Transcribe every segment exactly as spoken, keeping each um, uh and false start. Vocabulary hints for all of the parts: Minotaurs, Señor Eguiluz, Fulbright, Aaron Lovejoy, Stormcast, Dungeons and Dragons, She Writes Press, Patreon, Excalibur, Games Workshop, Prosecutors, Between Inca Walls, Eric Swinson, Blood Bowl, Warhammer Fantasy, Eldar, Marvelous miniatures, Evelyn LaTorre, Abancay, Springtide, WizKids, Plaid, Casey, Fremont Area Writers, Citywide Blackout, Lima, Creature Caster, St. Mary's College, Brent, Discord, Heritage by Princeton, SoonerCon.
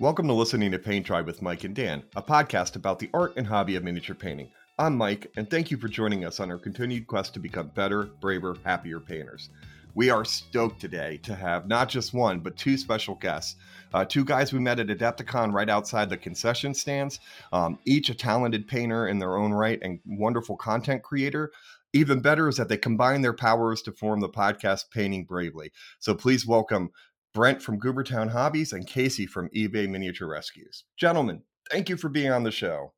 Welcome to listening to Paint Tribe with Mike and Dan, a podcast about the art and hobby of miniature painting. I'm Mike, and thank you for joining us on our continued quest to become better, braver, happier painters. We are stoked today to have not just one, but two special guests. Uh, two guys we met at Adepticon right outside the concession stands, um, each a talented painter in their own right and wonderful content creator. Even better is that they combine their powers to form the podcast Painting Bravely. So please welcome Brent from Goobertown Hobbies and Casey from eBay Miniature Rescues. Gentlemen, thank you for being on the show.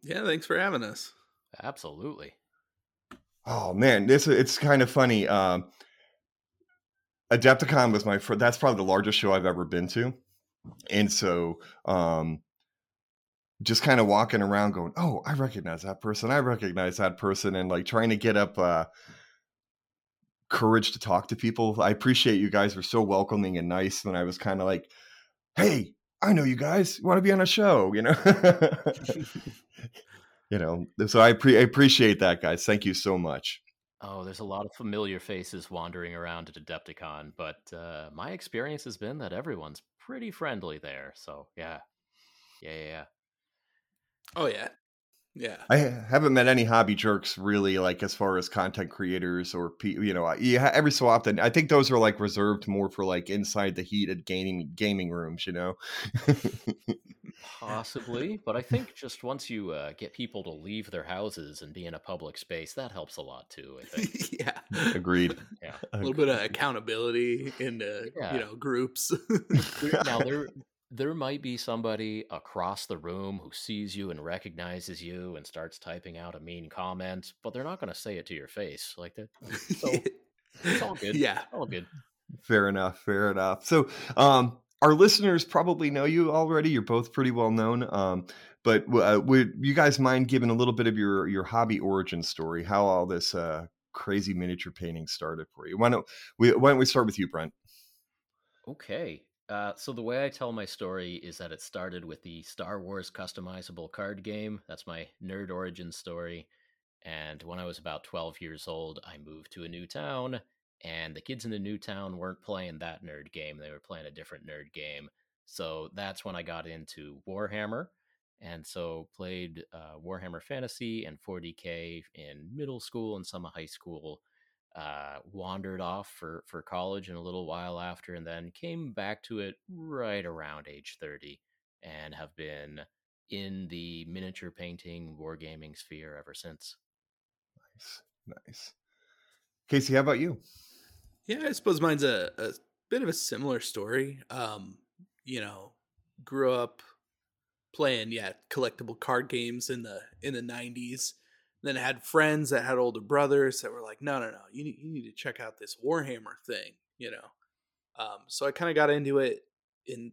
Yeah, thanks for having us. Absolutely. Oh man, this it's kind of funny. Um, Adepticon was my first, that's probably the largest show I've ever been to. And so um, just kind of walking around going, oh, I recognize that person. I recognize that person. And like trying to get up uh courage to talk to people. I appreciate you guys were so welcoming and nice when I was kind of like, hey, I know you guys want to be on a show, you know, you know, so I, pre- I appreciate that, guys. Thank you so much. Oh, there's a lot of familiar faces wandering around at Adepticon, but uh, my experience has been that everyone's pretty friendly there. So yeah. Yeah. Yeah. yeah. Oh yeah. Yeah, I haven't met any hobby jerks really, like as far as content creators or, you know, every so often. I think those are like reserved more for like inside the heated gaming gaming rooms, you know, possibly. But I think just once you uh, get people to leave their houses and be in a public space, that helps a lot, too. I think. Yeah, agreed. Yeah, a little bit of accountability in the, yeah. you know, groups. Now, they're There might be somebody across the room who sees you and recognizes you and starts typing out a mean comment, but they're not going to say it to your face like that. So it's all good. Yeah. All good. Fair enough. Fair enough. So um, our listeners probably know you already. You're both pretty well known, um, but uh, would you guys mind giving a little bit of your, your hobby origin story, how all this uh, crazy miniature painting started for you? Why don't we, why don't we start with you, Brent? Okay. Uh, so the way I tell my story is that it started with the Star Wars customizable card game. That's my nerd origin story. And when I was about twelve years old, I moved to a new town, and the kids in the new town weren't playing that nerd game. They were playing a different nerd game. So that's when I got into Warhammer, and so played uh, Warhammer Fantasy and forty K in middle school and some high school. Uh, wandered off for, for college in a little while after, and then came back to it right around age thirty, and have been in the miniature painting, wargaming sphere ever since. Nice, nice. Casey, how about you? Yeah, I suppose mine's a, a bit of a similar story. Um, you know, grew up playing, yeah, collectible card games in the in the nineties. Then I had friends that had older brothers that were like, no, no, no, you need, you need to check out this Warhammer thing, you know. Um, so I kind of got into it in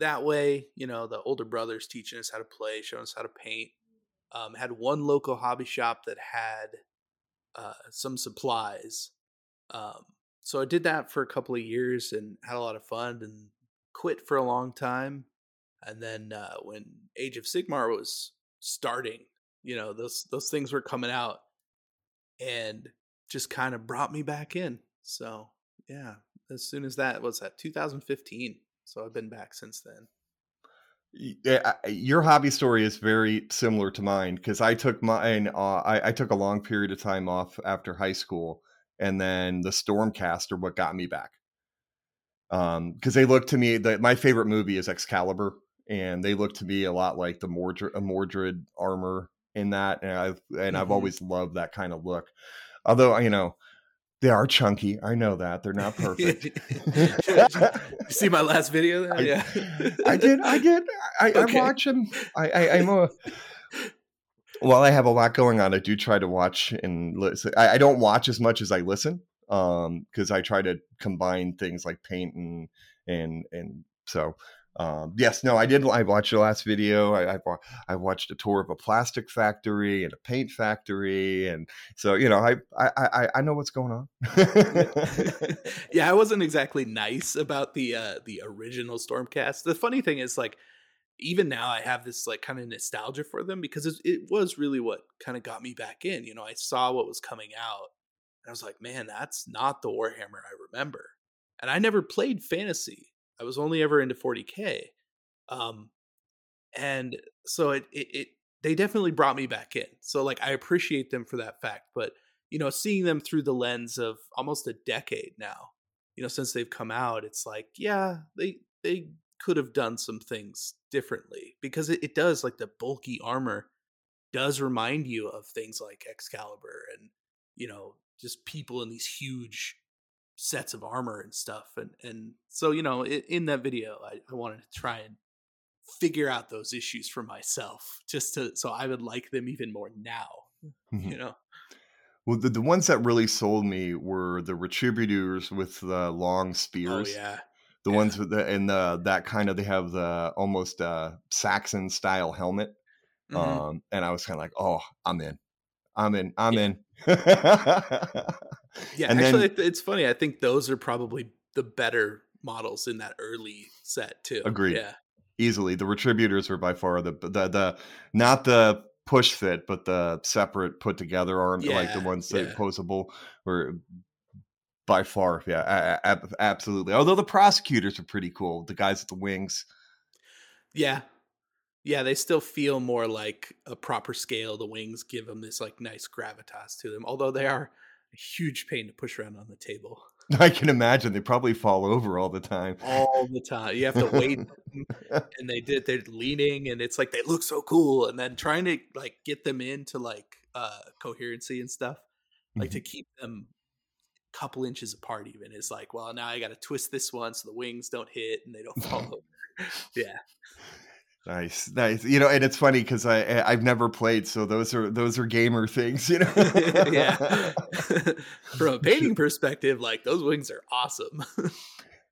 that way, you know, the older brothers teaching us how to play, showing us how to paint. Um, had one local hobby shop that had uh, some supplies. Um, so I did that for a couple of years and had a lot of fun and quit for a long time. And then uh, when Age of Sigmar was starting, you know, those those things were coming out and just kind of brought me back in. So, yeah, as soon as that was that two thousand fifteen. So I've been back since then. Yeah, your hobby story is very similar to mine, because I took mine. Uh, I, I took a long period of time off after high school, and then the Stormcast are what got me back. Um, because they looked to me that my favorite movie is Excalibur, and they looked to me a lot like the Mordred, Mordred armor in that, and I've and I've mm-hmm. always loved that kind of look. Although, you know, they are chunky. I know that they're not perfect. You see my last video there? I, yeah, I did. I did. I, okay. I watch them. I, I I'm a. While I have a lot going on, I do try to watch and listen. I, I don't watch as much as I listen, um, because I try to combine things like paint and and and so. Um, yes, no, I did. I watched the last video. I, I I watched a tour of a plastic factory and a paint factory, and so you know, I I I know what's going on. Yeah, I wasn't exactly nice about the uh, the original Stormcast. The funny thing is, like, even now I have this like kind of nostalgia for them, because it, it was really what kind of got me back in. You know, I saw what was coming out, and I was like, man, that's not the Warhammer I remember. And I never played Fantasy. I was only ever into forty K, Um, and so it, it, it, they definitely brought me back in. So like, I appreciate them for that fact, but you know, seeing them through the lens of almost a decade now, you know, since they've come out, it's like, yeah, they, they could have done some things differently, because it, it does, like the bulky armor does remind you of things like Excalibur and, you know, just people in these huge sets of armor and stuff. And, and so, you know, it, in that video, I, I wanted to try and figure out those issues for myself, just to, so I would like them even more now, mm-hmm. you know? Well, the, the ones that really sold me were the Retributors with the long spears. Oh, yeah. The yeah. ones with the, and the, that kind of, they have the almost uh, Saxon style helmet. Mm-hmm. Um, and I was kind of like, oh, I'm in. I'm in. I'm yeah. in. yeah, and actually, then, it's funny. I think those are probably the better models in that early set, too. Agreed. Yeah. Easily. The Retributors were by far the, the, the not the push fit, but the separate put together arm, yeah, like the ones that yeah. posable were by far. Yeah, a- a- absolutely. Although the Prosecutors are pretty cool. The guys with the wings. Yeah. Yeah. They still feel more like a proper scale. The wings give them this like nice gravitas to them. Although they are a huge pain to push around on the table. I can imagine. They probably fall over all the time. All the time. You have to wait. And they did, they're leaning, and it's like, they look so cool. And then trying to like get them into like uh, coherency and stuff, like mm-hmm. to keep them a couple inches apart even. It's like, well, now I got to twist this one so the wings don't hit and they don't fall over. Yeah. Nice. Nice. You know, and it's funny because I, I've never played. So those are, those are gamer things, you know? yeah. From a painting perspective, like those wings are awesome.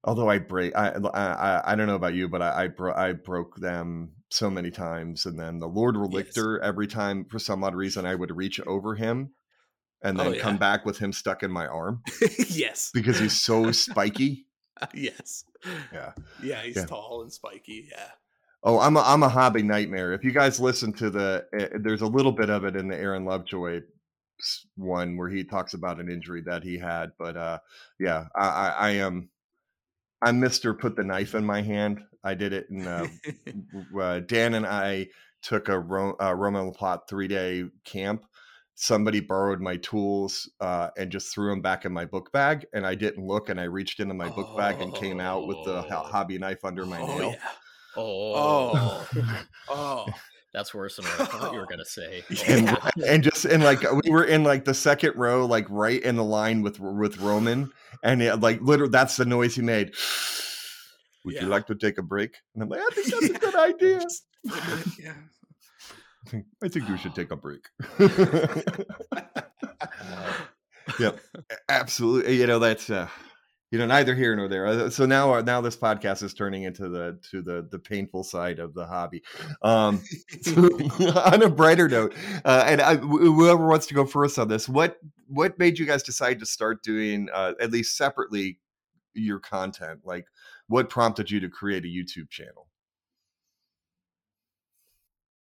Although I break, I, I, I don't know about you, but I, I, bro- I broke them so many times. And then the Lord Relictor, yes. every time for some odd reason, I would reach over him and then oh, yeah. come back with him stuck in my arm. yes. Because he's so spiky. yes. Yeah. Yeah. He's yeah. tall and spiky. Yeah. Oh, I'm a, I'm a hobby nightmare. If you guys listen to the, uh, there's a little bit of it in the Aaron Lovejoy one where he talks about an injury that he had. But uh, yeah, I, I, I am, I'm Mister Put the Knife in My Hand. I did it. And uh, uh, Dan and I took a Ro- uh, Roman Laplot three day camp. Somebody borrowed my tools uh, and just threw them back in my book bag. And I didn't look, and I reached into my book oh. bag and came out with the ho- hobby knife under my oh, nail. Yeah. Oh, oh, oh, that's worse than what I thought you were gonna say. Oh. And, and just and like we were in like the second row, like right in the line with with Roman, and it, like literally that's the noise he made. Would yeah. you like to take a break? And I'm like, I think that's yeah. a good idea. Just, yeah. I think I think you should take a break. Yep, absolutely. You know that's. Uh, You know, neither here nor there. So now, our, now this podcast is turning into the to the the painful side of the hobby. Um, so, on a brighter note, uh, and I, whoever wants to go first on this, what what made you guys decide to start doing uh, at least separately your content? Like, what prompted you to create a YouTube channel?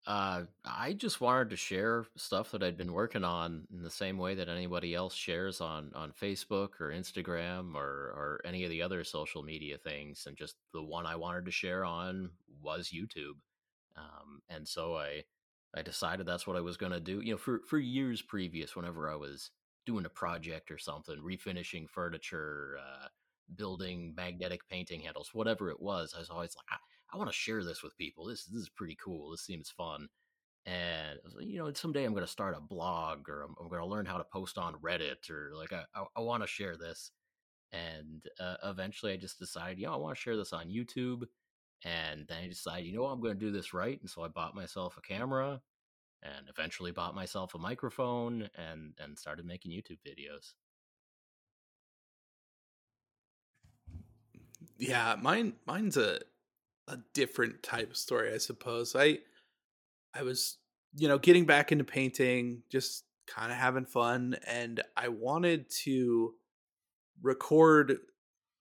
Uh, I just wanted to share stuff that I'd been working on in the same way that anybody else shares on, on Facebook or Instagram or, or any of the other social media things. And just the one I wanted to share on was YouTube. Um, and so I, I decided that's what I was going to do. You know, for, for years previous, whenever I was doing a project or something, refinishing furniture, uh, building magnetic painting handles, whatever it was, I was always like, I, I want to share this with people. This this is pretty cool. This seems fun. And, you know, someday I'm going to start a blog, or I'm, I'm going to learn how to post on Reddit, or like, I, I, I want to share this. And uh, eventually I just decided, you know, I want to share this on YouTube. And then I decided, you know, I'm going to do this right. And so I bought myself a camera and eventually bought myself a microphone and, and started making YouTube videos. Yeah, mine mine's a... a different type of story, I suppose. I, I was, you know, getting back into painting, just kind of having fun. And I wanted to record,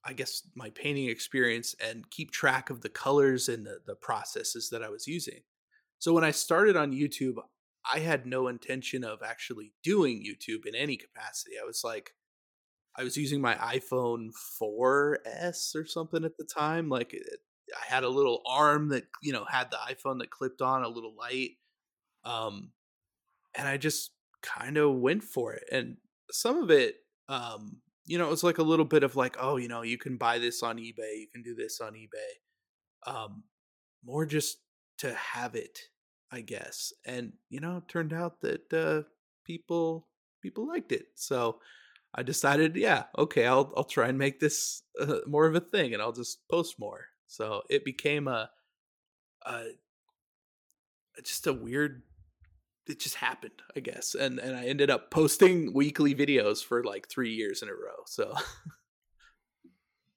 I guess, my painting experience and keep track of the colors and the, the processes that I was using. So when I started on YouTube, I had no intention of actually doing YouTube in any capacity. I was like, I was using my iPhone four S or something at the time. Like I had a little arm that, you know, had the iPhone that clipped on a little light. Um, and I just kind of went for it. And some of it, um, you know, it was like a little bit of like, oh, you know, you can buy this on eBay. You can do this on eBay. Um, more just to have it, I guess. And, you know, it turned out that uh, people people liked it. So I decided, yeah, okay, I'll I'll try and make this uh, more of a thing, and I'll just post more. So it became a, a just a weird, it just happened, I guess. And and I ended up posting weekly videos for like three years in a row. So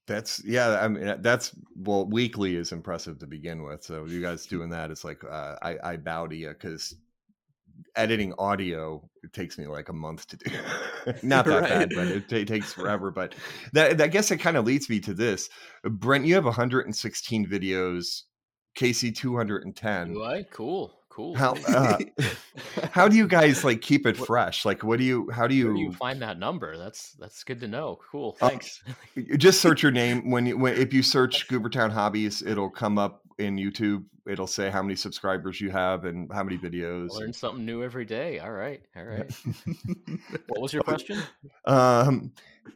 that's, yeah, I mean, that's, well, weekly is impressive to begin with. So you guys doing that, it's like, uh, I, I bow to you, because editing audio, it takes me like a month to do. Not that right. bad, but it t- takes forever. But that, I guess it kind of leads me to this. Brent, you have one hundred sixteen videos, Casey two hundred ten. Right? Cool. Cool. How uh, how do you guys like keep it fresh? Like, what do you? How do you? Where do you find that number? That's that's good to know. Cool. Thanks. Uh, just search your name when you, when if you search Goobertown Hobbies, it'll come up in YouTube. It'll say how many subscribers you have and how many videos. Learn something new every day. All right, all right. What was your question? Um,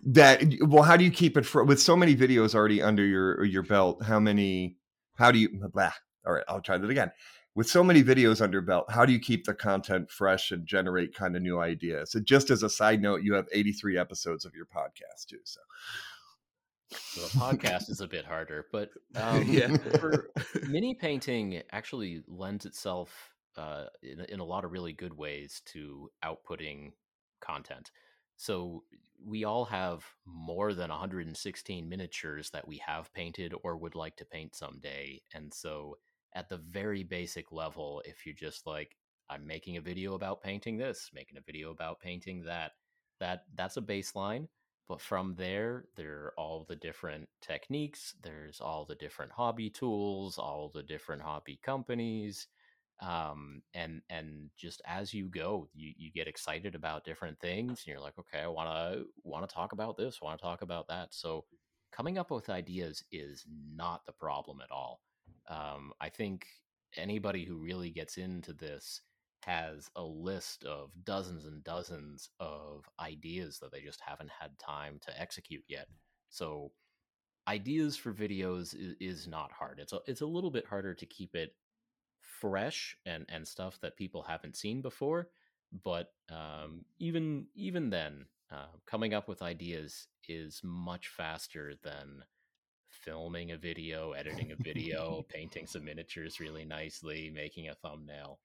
that well, how do you keep it for, with so many videos already under your your belt? How many? How do you? Blah, all right, I'll try that again. With so many videos under belt, how do you keep the content fresh and generate kind of new ideas? So just as a side note, you have eighty-three episodes of your podcast too. So, so the podcast is a bit harder, but um, yeah. For mini painting actually lends itself uh, in, in a lot of really good ways to outputting content. So we all have more than one hundred sixteen miniatures that we have painted or would like to paint someday. And so at the very basic level, if you're just like, I'm making a video about painting this, making a video about painting that, that that's a baseline. But from there, there are all the different techniques. There's all the different hobby tools, all the different hobby companies. Um, and and just as you go, you, you get excited about different things. And you're like, okay, I want to want to talk about this, want to talk about that. So coming up with ideas is not the problem at all. Um, I think anybody who really gets into this has a list of dozens and dozens of ideas that they just haven't had time to execute yet. So ideas for videos is, is not hard. It's a, it's a little bit harder to keep it fresh and, and stuff that people haven't seen before. But um, even even then, uh, coming up with ideas is much faster than filming a video, editing a video, painting some miniatures really nicely, making a thumbnail.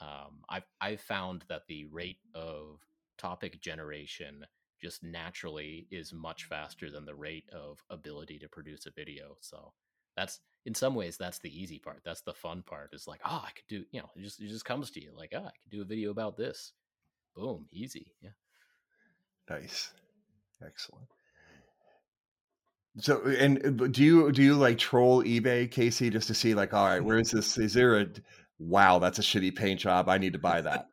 Um, I've, I've found that the rate of topic generation just naturally is much faster than the rate of ability to produce a video. So that's, in some ways, that's the easy part. That's the fun part. It's like, oh, I could do, you know, it just, it just comes to you like, oh, I could do a video about this. Boom. Easy. Yeah. Nice. Excellent. So, and do you, do you like troll eBay, Casey, just to see like, all right, where is this? Is there a, wow, that's a shitty paint job. I need to buy that.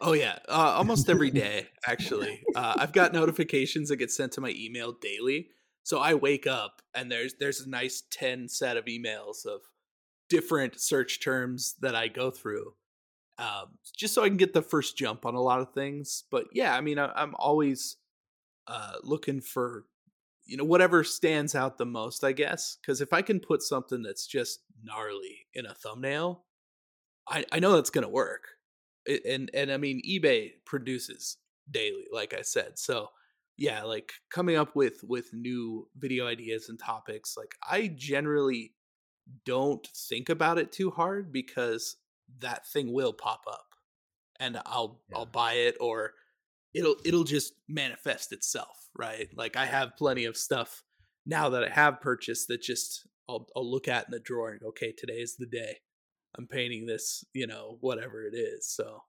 Oh yeah. Uh, almost every day, actually. Uh, I've got notifications that get sent to my email daily. So I wake up and there's, there's a nice ten set of emails of different search terms that I go through, um, just so I can get the first jump on a lot of things. But yeah, I mean, I, I'm always uh, looking for, you know, whatever stands out the most, I guess. Because if I can put something that's just gnarly in a thumbnail, I, I know that's going to work. It, and, and I mean, eBay produces daily, like I said. So, yeah, like coming up with, with new video ideas and topics, like I generally don't think about it too hard because that thing will pop up and I'll yeah. I'll buy it or it'll it'll just manifest itself, right? Like I have plenty of stuff now that I have purchased that just I'll I'll look at in the drawer and go, okay, today is the day. I'm painting this, you know, whatever it is. So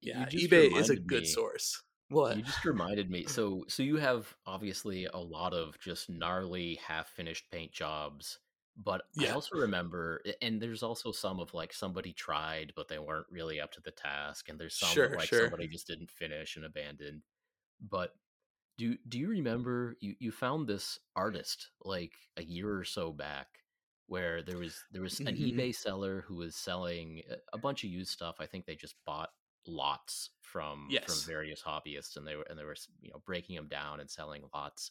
yeah, eBay is a good me, source. What? You just reminded me. So so you have obviously a lot of just gnarly half-finished paint jobs, but yeah. I also remember, and there's also some of like somebody tried, but they weren't really up to the task. And there's some sure, like sure. somebody just didn't finish and abandoned. But do do you remember you, you found this artist like a year or so back where there was there was an mm-hmm. eBay seller who was selling a bunch of used stuff. I think they just bought lots from yes. from various hobbyists, and they were and they were you know breaking them down and selling lots.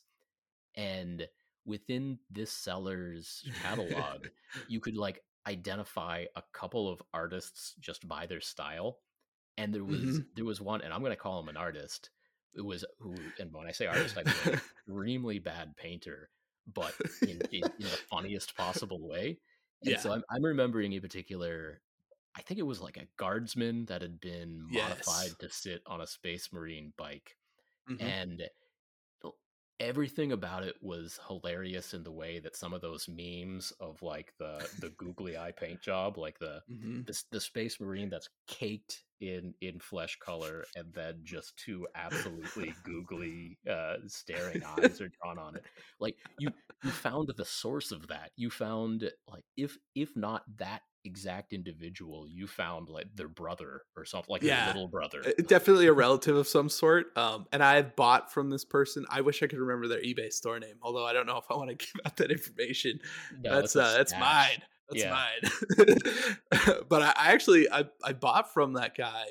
And within this seller's catalog, you could like identify a couple of artists just by their style. And there was mm-hmm. there was one, and I'm going to call him an artist. It was who, and when I say artist, I mean an extremely bad painter, but in, in, in the funniest possible way. And yeah. so I'm, I'm remembering in particular, I think it was like a guardsman that had been modified yes. to sit on a Space Marine bike, mm-hmm. and everything about it was hilarious in the way that some of those memes of like the the googly eye paint job, like the mm-hmm. the, the Space Marine that's caked in in flesh color, and then just two absolutely googly uh, staring eyes are drawn on it. Like you you found the source of that. You found like if if not that exact individual, you found like their brother or something, like yeah, their little brother, definitely a relative of some sort. Um and I've bought from this person. I wish I could remember their eBay store name, although I don't know if I want to give out that information. No, that's uh that's mine that's yeah. mine But I, I actually I, I bought from that guy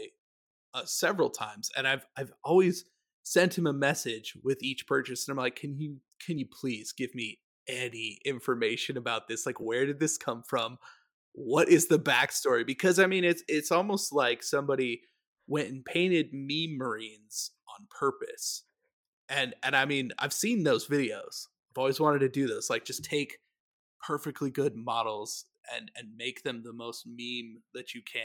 uh, several times, and I've I've always sent him a message with each purchase, and I'm like, can you can you please give me any information about this? Like, where did this come from? What is the backstory? Because I mean, it's it's almost like somebody went and painted meme Marines on purpose. And and I mean, I've seen those videos. I've always wanted to do this. Like, just take perfectly good models and and make them the most meme that you can.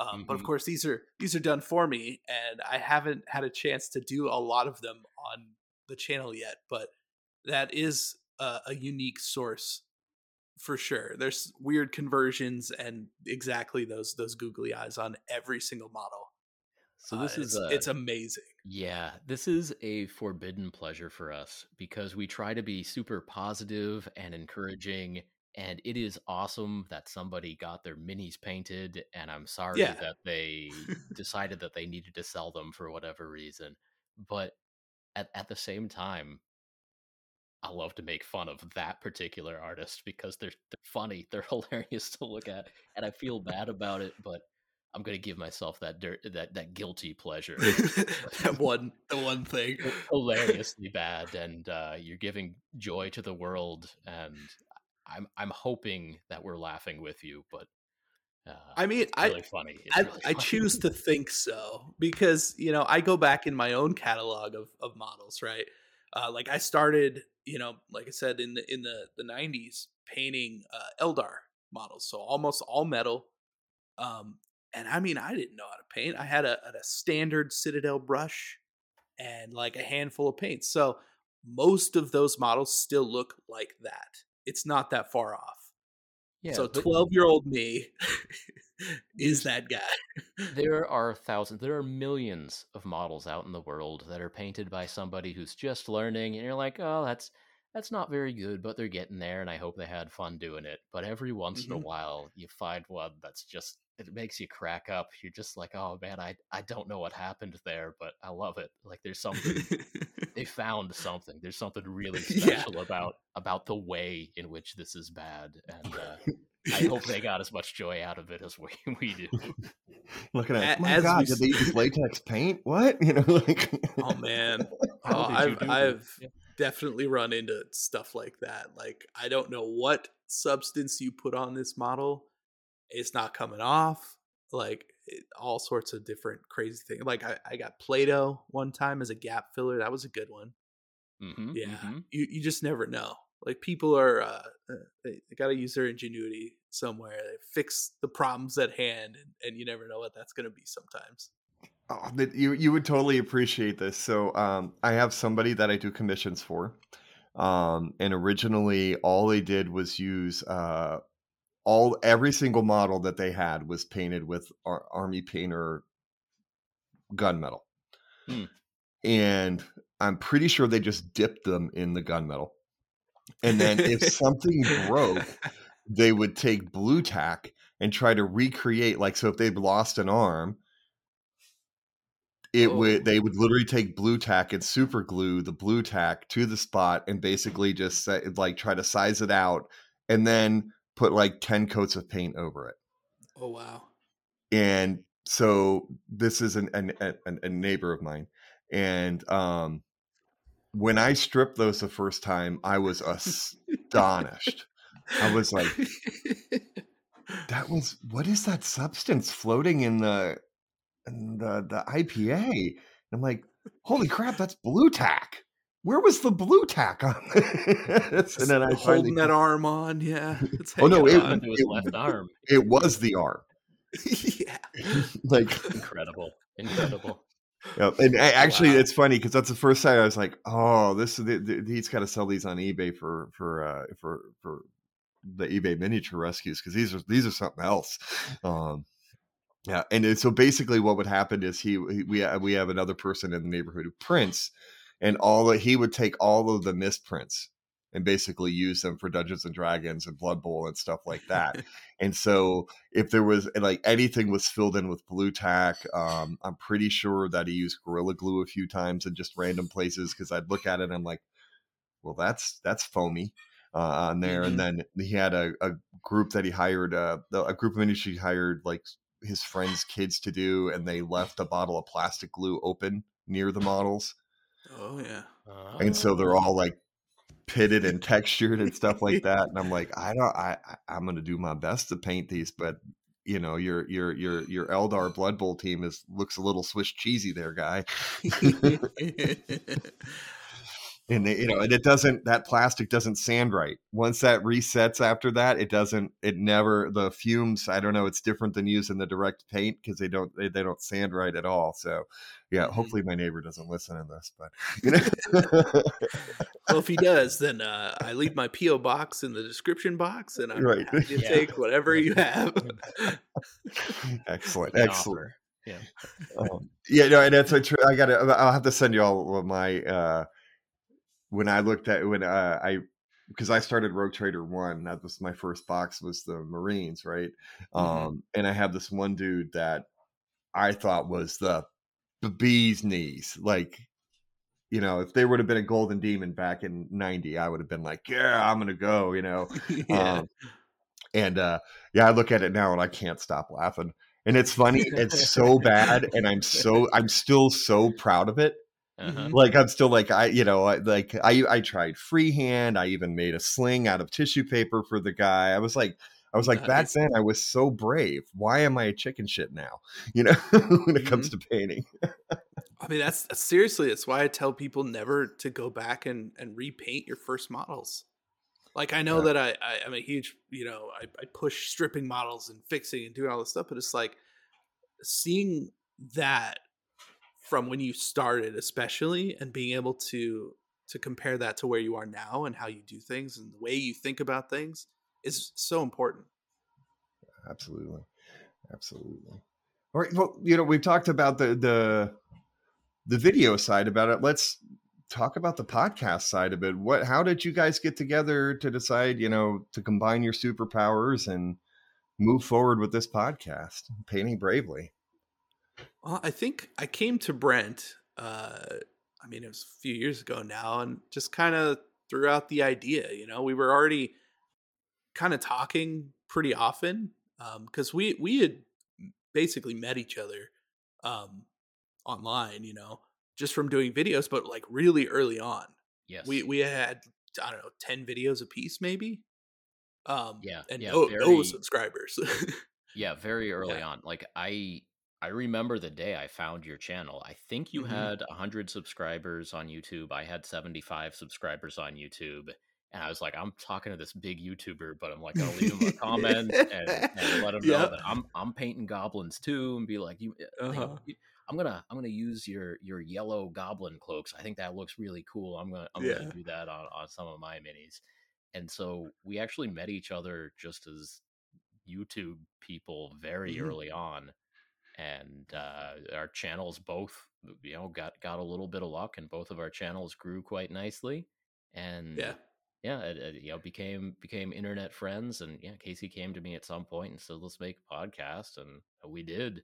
Um, mm-hmm. But of course, these are these are done for me, and I haven't had a chance to do a lot of them on the channel yet. But that is a, a unique source. For sure. There's weird conversions and exactly those those googly eyes on every single model. So this uh, is it's, a, it's amazing. Yeah, this is a forbidden pleasure for us because we try to be super positive and encouraging. And it is awesome that somebody got their minis painted. And I'm sorry yeah. that they decided that they needed to sell them for whatever reason. But at, at the same time, I love to make fun of that particular artist because they're, they're funny. They're hilarious to look at, and I feel bad about it, but I'm going to give myself that dirt, that, that guilty pleasure. that one, the one thing. Hilariously bad. And uh, you're giving joy to the world. And I'm, I'm hoping that we're laughing with you, but uh, I mean, it's really I, funny. It's I, really funny. I choose to think so because, you know, I go back in my own catalog of, of models, right? Uh, like I started, you know, like I said, in the in the, the nineties, painting uh, Eldar models, so almost all metal. Um, and I mean, I didn't know how to paint. I had a, a standard Citadel brush and like a handful of paints. So most of those models still look like that. It's not that far off. Yeah. So twelve-year-old me is that guy. There are thousands, there are millions of models out in the world that are painted by somebody who's just learning, and you're like, oh, that's that's not very good, but they're getting there, and I hope they had fun doing it. But every once mm-hmm. in a while, you find one that's just, it makes you crack up. You're just like, oh, man, I, I don't know what happened there, but I love it. Like, there's something, they found something. There's something really special yeah. about about the way in which this is bad, and uh, I hope they got as much joy out of it as we, we do. Looking at, my as God, did they use latex paint? What? You know, like. Oh, man. Oh, I've, I've yeah. definitely run into stuff like that. Like, I don't know what substance you put on this model. It's not coming off. Like, it, all sorts of different crazy things. Like, I, I got Play-Doh one time as a gap filler. That was a good one. Mm-hmm, yeah. Mm-hmm. You, you just never know. Like, people are, uh, they, they got to use their ingenuity somewhere. They fix the problems at hand, and, and you never know what that's going to be sometimes. Oh, you you would totally appreciate this. So um, I have somebody that I do commissions for. Um, and originally, all they did was use uh, all every single model that they had was painted with Ar- Army Painter gunmetal. Hmm. And I'm pretty sure they just dipped them in the gunmetal. And then if something broke, they would take blue tack and try to recreate. Like, so if they've lost an arm, it oh. would, they would literally take blue tack and super glue the blue tack to the spot and basically just like try to size it out and then put like ten coats of paint over it. Oh, wow. And so this is an, an, an, a neighbor of mine. And um, when I stripped those the first time, I was astonished. I was like, that was, what is that substance floating in the, in the, the I P A? And I'm like, holy crap, that's blue tack. Where was the blue tack on this? And then I holding that arm on. Yeah. Oh no, it, it, it, left arm. It was the arm. Yeah. Like incredible. Incredible. Yeah. And I, actually wow. It's funny because that's the first time I was like, oh, this the, the, he's got to sell these on eBay for, for, uh, for, for the eBay miniature rescues. Cause these are, these are something else. Um, yeah. And so basically what would happen is he, we, we have another person in the neighborhood who prints. And all that, he would take all of the misprints and basically use them for Dungeons and Dragons and Blood Bowl and stuff like that. And so if there was like anything was filled in with blue tack, um, I'm pretty sure that he used Gorilla Glue a few times in just random places. Cause I'd look at it and I'm like, well, that's, that's foamy uh, on there. Mm-hmm. And then he had a, a group that he hired, uh, a group of industry hired like his friends' kids to do. And they left a bottle of plastic glue open near the models. Oh yeah. Oh. And so they're all like pitted and textured and stuff like that. And I'm like, I don't, I, I'm going to do my best to paint these, but you know, your, your, your, your Eldar Blood Bowl team is looks a little Swiss cheesy there, guy. And they, you know, and it doesn't, that plastic doesn't sand right. Once that resets after that, it doesn't, it never, the fumes, I don't know, it's different than using the direct paint because they don't, they, they don't sand right at all. So yeah, hopefully my neighbor doesn't listen to this, but you know. Well, if he does, then uh, I leave my P O box in the description box and I'm right. happy to yeah. take whatever you have. Excellent. An Excellent. Offer. Yeah. Um, yeah, no, and that's a tr- I gotta, I'll have to send you all my, uh, when I looked at when uh, I, because I started Rogue Trader One, that was my first box was the Marines, right? Mm-hmm. Um, and I have this one dude that I thought was the, the bee's knees. Like, you know, if they would have been a Golden Demon back in ninety, I would have been like, yeah, I'm gonna go, you know. yeah. Um, and uh, yeah, I look at it now and I can't stop laughing. And it's funny, it's so bad, and I'm so I'm still so proud of it. Uh-huh. Like I'm still like I you know I, like I I tried freehand. I even made a sling out of tissue paper for the guy. I was like I was like nice. Back then I was so brave. Why am I a chicken shit now? You know, when it comes mm-hmm. to painting. I mean that's, that's seriously that's why I tell people never to go back and, and repaint your first models. Like I know yeah. that I, I I'm a huge you know I, I push stripping models and fixing and doing all this stuff, but it's like seeing that from when you started, especially, and being able to to compare that to where you are now and how you do things and the way you think about things is so important. Absolutely. Absolutely. All right. Well, you know, we've talked about the, the, the video side about it. Let's talk about the podcast side of it. What, how did you guys get together to decide, you know, to combine your superpowers and move forward with this podcast, Painting Bravely? Well, I think I came to Brent, uh, I mean, it was a few years ago now, and just kind of threw out the idea, you know, we were already kind of talking pretty often because um, we, we had basically met each other um, online, you know, just from doing videos, but like really early on. Yes. We, we had, I don't know, ten videos a piece maybe. Um, yeah. And yeah, no, very, no subscribers. yeah. Very early yeah. on. Like I... I remember the day I found your channel. I think you mm-hmm. had one hundred subscribers on YouTube. I had seventy-five subscribers on YouTube. And I was like, I'm talking to this big YouTuber, but I'm like, I'll leave him a comment and, and let him yep. know that I'm I'm painting goblins too, and be like, you, uh-huh. I'm gonna I'm gonna use your your yellow goblin cloaks. I think that looks really cool. I'm gonna I'm yeah. gonna do that on, on some of my minis. And so we actually met each other just as YouTube people very mm-hmm. early on. And uh, our channels both, you know, got, got a little bit of luck, and both of our channels grew quite nicely. And yeah, yeah, it, it, you know, became became internet friends. And yeah, Casey came to me at some point and said, "Let's make a podcast," and we did.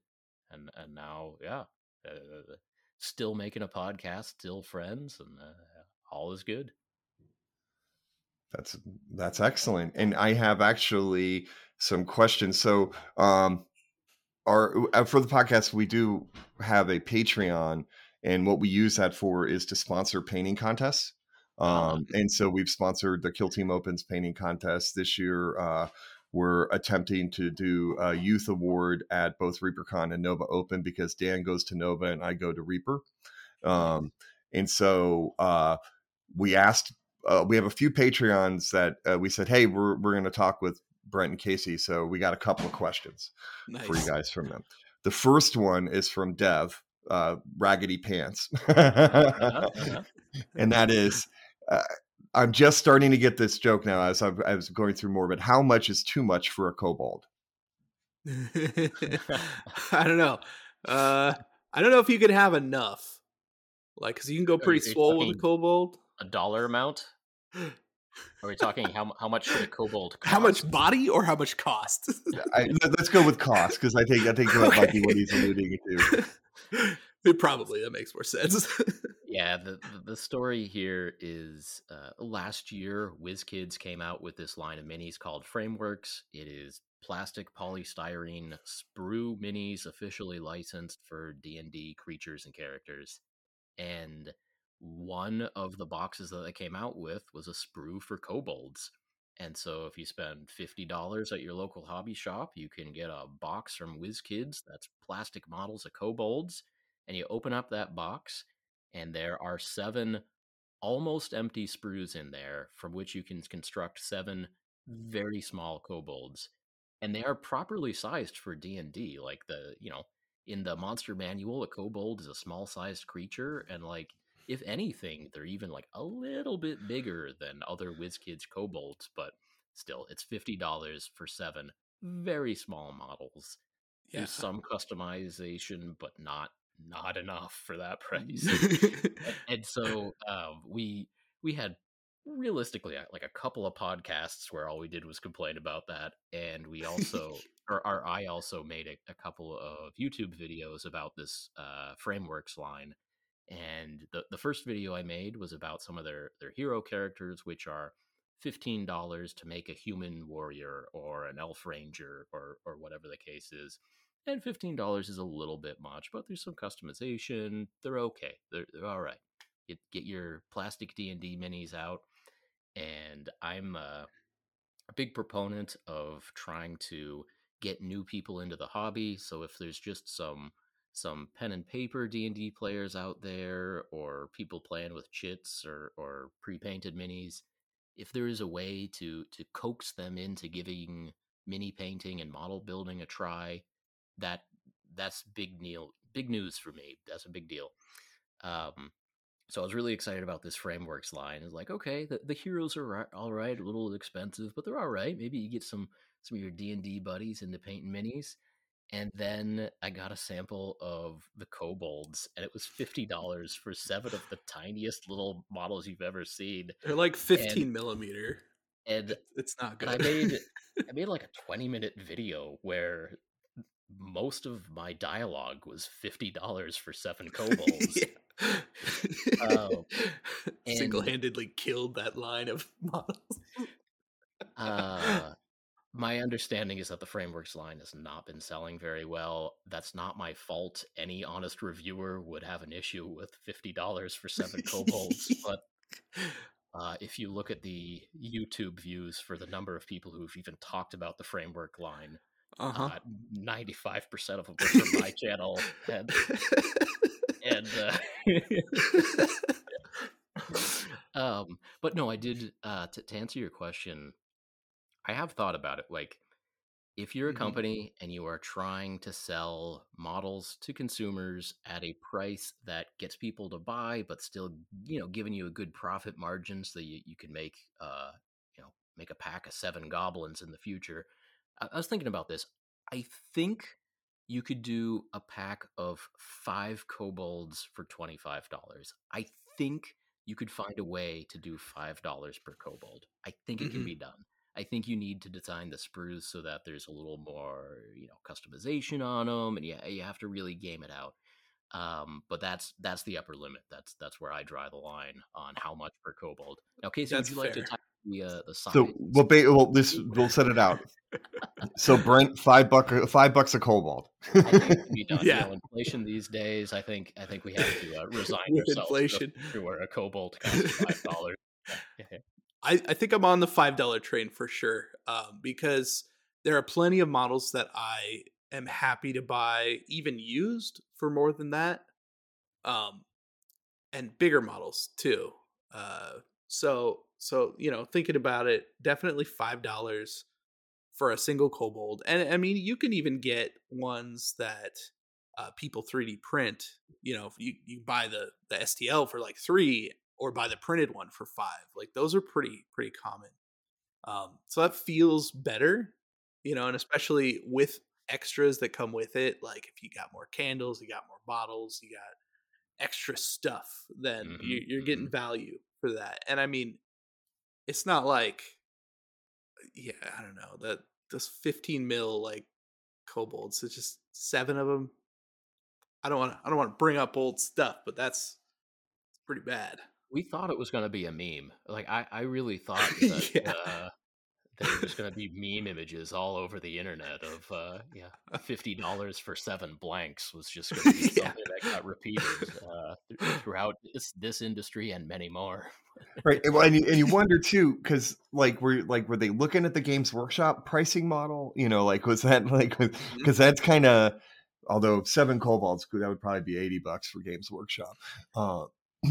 And and now, yeah, uh, still making a podcast, still friends, and uh, all is good. That's that's excellent. And I have actually some questions. So um, our for the podcast, we do have a Patreon, and what we use that for is to sponsor painting contests. Um, and so we've sponsored the Kill Team Opens painting contest this year. Uh, we're attempting to do a youth award at both ReaperCon and Nova Open because Dan goes to Nova and I go to Reaper. Um, and so uh, we asked, uh, we have a few Patreons that uh, we said, hey, we're, we're going to talk with Brent and Casey. So we got a couple of questions nice. for you guys from them. The first one is from Dev, uh, Raggedy Pants. uh-huh, uh-huh. And that is, Uh, I'm just starting to get this joke now as I, I was going through more, but how much is too much for a kobold? I don't know. Uh, I don't know if you could have enough. Like, because you can go pretty swole with a kobold. A dollar amount? Are we talking how how much should a kobold cost? How much body or how much cost? I, let's go with cost, because I think, I think that okay. might be what he's alluding to. It probably that makes more sense. yeah, the the story here is uh, last year WizKids came out with this line of minis called Frameworks. It is plastic polystyrene sprue minis, officially licensed for D and D creatures and characters. And one of the boxes that they came out with was a sprue for kobolds. And so if you spend fifty dollars at your local hobby shop, you can get a box from WizKids that's plastic models of kobolds. And you open up that box, and there are seven almost empty sprues in there from which you can construct seven very small kobolds. And they are properly sized for D and D. Like, the, you know, in the monster manual, a kobold is a small-sized creature. And, like, if anything, they're even, like, a little bit bigger than other WizKids kobolds. But still, it's fifty dollars for seven very small models. Yeah. There's some customization, but not. Not enough for that price. And so um, we we had realistically like a couple of podcasts where all we did was complain about that. And we also, or, or I also made a, a couple of YouTube videos about this uh, Frameworks line. And the, the first video I made was about some of their, their hero characters, which are fifteen dollars to make a human warrior or an elf ranger or or whatever the case is. And fifteen dollars is a little bit much, but there's some customization. They're okay. They're, they're all right. Get, get your plastic D and D minis out. And I'm a, a big proponent of trying to get new people into the hobby. So if there's just some some pen and paper D and D players out there, or people playing with chits or, or pre-painted minis, if there is a way to to coax them into giving mini painting and model building a try, That that's big deal, big news for me. That's a big deal. Um, so I was really excited about this Frameworks line. It's like, okay, the, the heroes are all right, a little expensive, but they're all right. Maybe you get some some of your D and D buddies into painting minis. And then I got a sample of the kobolds, and it was fifty dollars for seven of the tiniest little models you've ever seen. They're like fifteen and, millimeter, and it's not good. I made I made like a twenty minute video where most of my dialogue was fifty dollars for seven kobolds. um, Single-handedly killed that line of models. uh, my understanding is that the Frameworks line has not been selling very well. That's not my fault. Any honest reviewer would have an issue with fifty dollars for seven kobolds. But uh, if you look at the YouTube views for the number of people who've even talked about the Framework line, Uh-huh. Uh, ninety-five percent of them were from my channel, and, and uh, um, but no, I did. Uh, t- to answer your question, I have thought about it. Like, if you're a mm-hmm. company and you are trying to sell models to consumers at a price that gets people to buy, but still, you know, giving you a good profit margin so that you, you can make, uh, you know, make a pack of seven goblins in the future. I was thinking about this. I think you could do a pack of five kobolds for twenty-five dollars. I think you could find a way to do five dollars per kobold. I think it can be done. I think you need to design the sprues so that there's a little more, you know, customization on them, and yeah, you have to really game it out. Um, but that's that's the upper limit. That's that's where I draw the line on how much per kobold. Now, Casey, that's would you fair. like to type the uh, the side. So we'll, ba- well this we'll set it out. So Brent, five buck five bucks a kobold. I think we done. Yeah. You know, inflation these days. I think I think we have to uh, resign with inflation to where a kobold costs five dollars. Yeah. Yeah. I, I think I'm on the five dollar train for sure, um, because there are plenty of models that I am happy to buy, even used, for more than that, um, and bigger models too. Uh, so, so you know, thinking about it, definitely five dollars for a single kobold. And I mean, you can even get ones that uh, people three D print. You know, if you, you buy the, the S T L for like three or buy the printed one for five. Like those are pretty, pretty common. Um, so that feels better, you know, and especially with extras that come with it. Like if you got more candles, you got more bottles, you got extra stuff, then mm-hmm. you, you're getting value for that. And I mean, it's not like, yeah, I don't know that this fifteen mil, like kobolds, it's just seven of them. I don't want to, I don't want to bring up old stuff, but that's pretty bad. We thought it was going to be a meme. Like, I, I really thought that yeah. uh, there was going to be meme images all over the internet of, uh, yeah, fifty dollars for seven blanks was just going to be yeah. something that got repeated uh, th- throughout this, this industry and many more. Right. Well, and you, and you wonder, too, because, like, were like were they looking at the Games Workshop pricing model? You know, like, was that, like, because that's kind of, although seven kobolds, that would probably be eighty bucks for Games Workshop. Uh,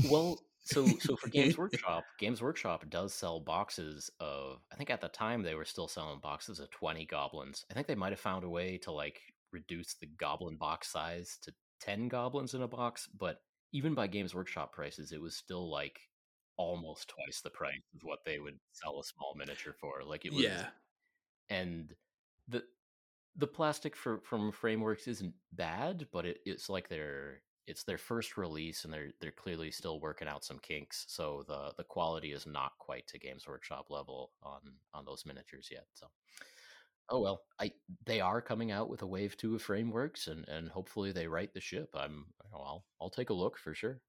well, So, so for Games Workshop, Games Workshop does sell boxes of, I think at the time they were still selling boxes of twenty goblins. I think they might have found a way to like reduce the goblin box size to ten goblins in a box. But even by Games Workshop prices, it was still like almost twice the price of what they would sell a small miniature for. Like it was, yeah. And the the plastic for, from Frameworks isn't bad, but it, it's like they're. It's their first release, and they're they're clearly still working out some kinks. So the, the quality is not quite to Games Workshop level on, on those miniatures yet. So, oh well, I they are coming out with a wave two of Frameworks, and, and hopefully they right the ship. I'm I'll I'll take a look for sure.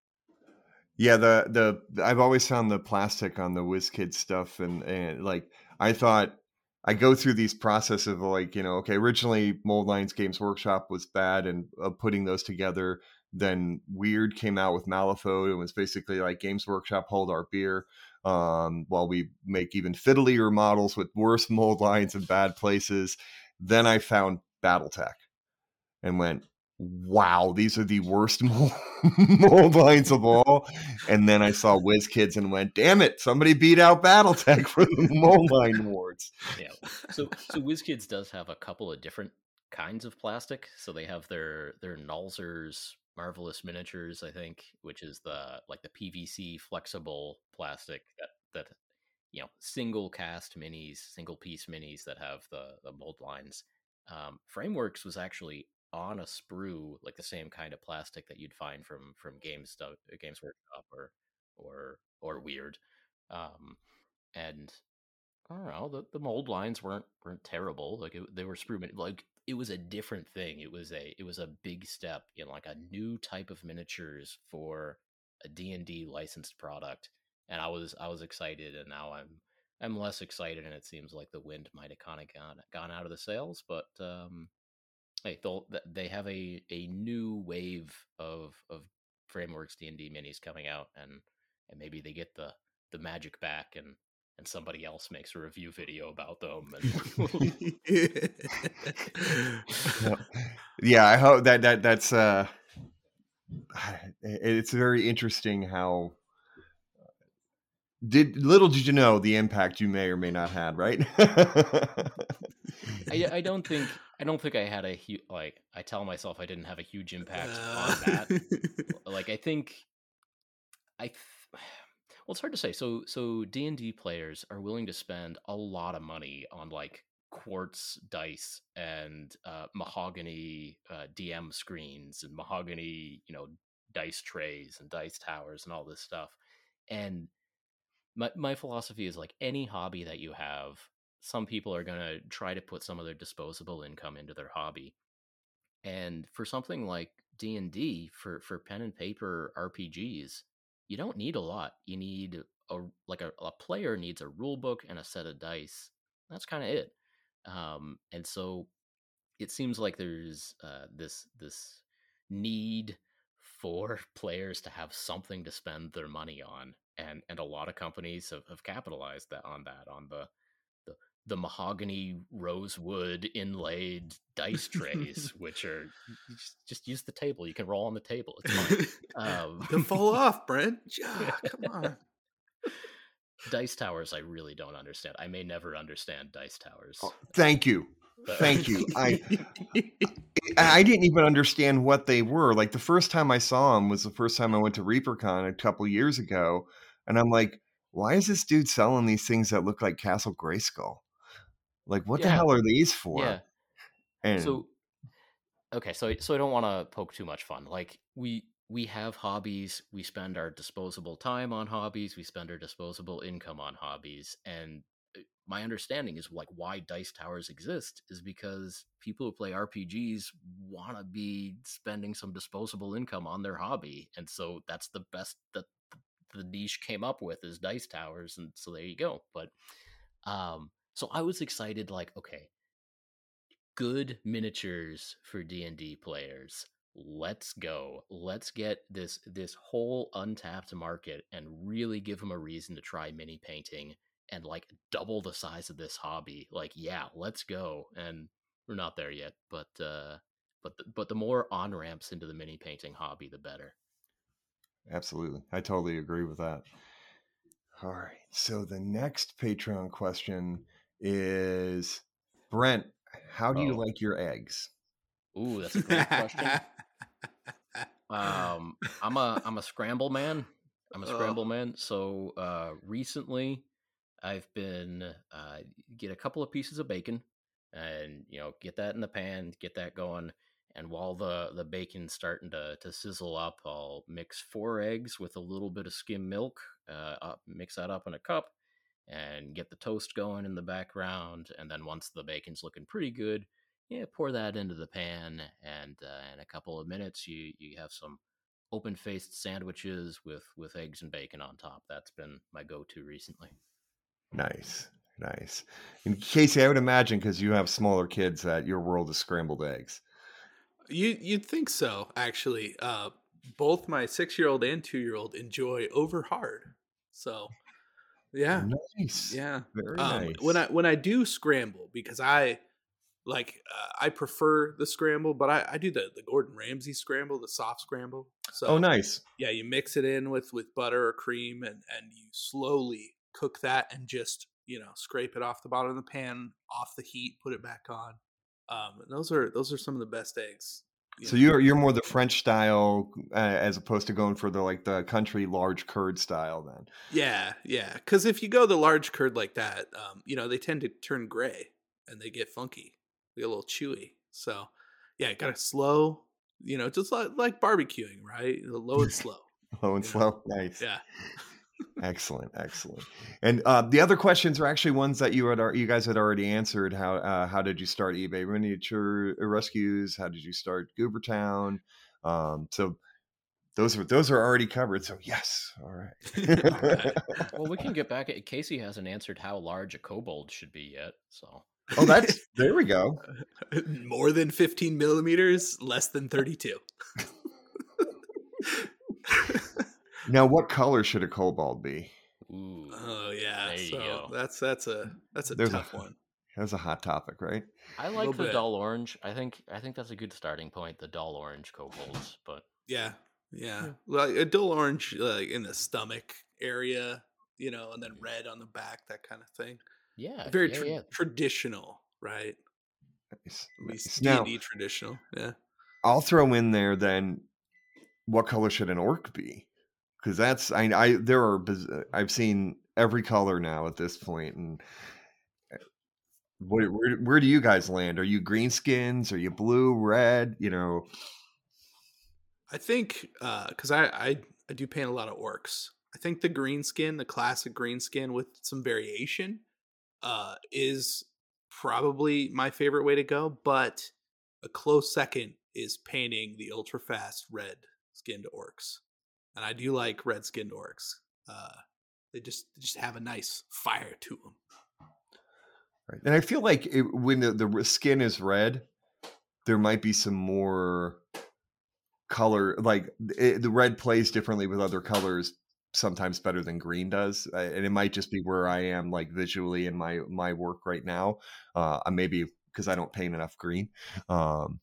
Yeah, the the I've always found the plastic on the WizKids stuff, and, and like I thought. I go through these process of like, you know, okay, originally Mold Lion's Games Workshop was bad and uh, putting those together. Then Weird came out with Malifaux. It was basically like Games Workshop, hold our beer. Um, while we make even fiddlier models with worse mold lines and bad places. Then I found Battletech and went, wow, these are the worst mold, mold lines of all. And then I saw WizKids and went, damn it, somebody beat out Battletech for the mold line awards. Yeah. So so WizKids does have a couple of different kinds of plastic. So they have their their Nalzer's Marvelous Miniatures, I think, which is the like the P V C flexible plastic that that you know, single cast minis, single piece minis that have the, the mold lines. Um, Frameworks was actually on a sprue, like the same kind of plastic that you'd find from from games Games Workshop or or or Weird, um and I don't know, the, the mold lines weren't weren't terrible. Like it, they were sprue, like it was a different thing. It was a it was a big step in like a new type of miniatures for a D and D licensed product, and I was I was excited, and now I'm I'm less excited, and it seems like the wind might have kind of gone gone out of the sails, but. um Hey, they have a, a new wave of of Frameworks D and D minis coming out, and, and maybe they get the, the magic back, and, and somebody else makes a review video about them. And... well, yeah, I hope that, that that's uh, it's very interesting how. Did little did you know the impact you may or may not had, right? I, I don't think I don't think I had a huge, like I tell myself I didn't have a huge impact uh. on that. Like I think I well it's hard to say. So so D and D players are willing to spend a lot of money on like quartz dice and uh, mahogany uh, D M screens and mahogany, you know, dice trays and dice towers and all this stuff. And My my philosophy is like any hobby that you have, some people are going to try to put some of their disposable income into their hobby. And for something like D and D, for, for pen and paper R P Gs, you don't need a lot. You need a like a, a player needs a rule book and a set of dice. That's kind of it. Um, and so it seems like there's uh, this this need for players to have something to spend their money on, and and a lot of companies have, have capitalized that on that on the the, the mahogany rosewood inlaid dice trays, which are just, just use the table. You can roll on the table. It's fine. Um, They'll fall off, Brent. Yeah, come on. Dice towers, I really don't understand. I may never understand dice towers. Oh, thank you. But... Thank you. I I didn't even understand what they were. Like, the first time I saw them was the first time I went to ReaperCon a couple years ago. And I'm like, why is this dude selling these things that look like Castle Grayskull? Like, what yeah. the hell are these for? Yeah. And... So, okay, so, so I don't want to poke too much fun. Like, we... We have hobbies, we spend our disposable time on hobbies, we spend our disposable income on hobbies, and my understanding is like why dice towers exist is because people who play R P Gs want to be spending some disposable income on their hobby, and so that's the best that the niche came up with is dice towers, and so there you go. But um, so I was excited, like, okay, good miniatures for D and D players. Let's go. Let's get this this whole untapped market and really give them a reason to try mini painting and like double the size of this hobby. Like, yeah, let's go. And we're not there yet, but uh, but the, but the more on ramps into the mini painting hobby, the better. Absolutely, I totally agree with that. All right, so the next Patreon question is, Brent, how do oh. you like your eggs? Ooh, that's a great question. Um, I'm a I'm a scramble man. I'm a scramble man. So uh, recently, I've been uh, get a couple of pieces of bacon, and you know, get that in the pan, get that going. And while the, the bacon's starting to, to sizzle up, I'll mix four eggs with a little bit of skim milk. Uh, up, mix that up in a cup, and get the toast going in the background. And then once the bacon's looking pretty good, yeah, pour that into the pan, and uh, in a couple of minutes, you, you have some open-faced sandwiches with, with eggs and bacon on top. That's been my go-to recently. Nice, nice. And Casey, I would imagine, because you have smaller kids, that your world is scrambled eggs. You, you'd think so, actually. Uh, both my six-year-old and two-year-old enjoy over hard, so... Yeah. Nice. Yeah. Very um, nice. When I, when I do scramble, because I... Like, uh, I prefer the scramble, but I, I do the, the Gordon Ramsay scramble, the soft scramble. So, oh, nice. Yeah, you mix it in with, with butter or cream, and, and you slowly cook that and just, you know, scrape it off the bottom of the pan, off the heat, put it back on. Um, and those are those are some of the best eggs. You so know. you're you're more the French style uh, as opposed to going for the, like, the country large curd style then. Yeah, yeah. Because if you go the large curd like that, um, you know, they tend to turn gray and they get funky. A little chewy. So yeah, gotta slow, you know, just like, like barbecuing, right? Low and slow. Low and slow. Know? Nice. Yeah. Excellent. Excellent. And uh the other questions are actually ones that you had you guys had already answered. How uh how did you start eBay Miniature Rescues? How did you start Goobertown? Um so those are those are already covered. So yes. All right. All right. Well, we can get back at Casey hasn't answered how large a kobold should be yet, so oh, that's there we go. More than fifteen millimeters, less than thirty-two. Now, what color should a kobold be? Ooh, oh yeah, there so you go. that's that's a that's a There's tough a, one. That's a hot topic, right? I like the bit. dull orange. I think I think that's a good starting point. The dull orange kobolds, but yeah, yeah, yeah. Like a dull orange, like in the stomach area, you know, and then red on the back, that kind of thing. Yeah, very yeah, tra- yeah. traditional, right? Nice, At least nice. D and D traditional. Yeah, I'll throw in there then. What color should an orc be? Because that's I I there are I've seen every color now at this point. And where where, where do you guys land? Are you green skins? Are you blue, red? You know, I think because uh, I, I I do paint a lot of orcs. I think the green skin, the classic green skin with some variation. Uh, is probably my favorite way to go, but a close second is painting the ultra fast red skinned orcs. and I do like red-skinned orcs. Uh, they just they just have a nice fire to them. Right. And I feel like it, when the, the skin is red, there might be some more color. Like it, the red plays differently with other colors, sometimes better than green does. Uh, and it might just be where I am, like visually in my, my work right now. Uh, maybe because I don't paint enough green. Um,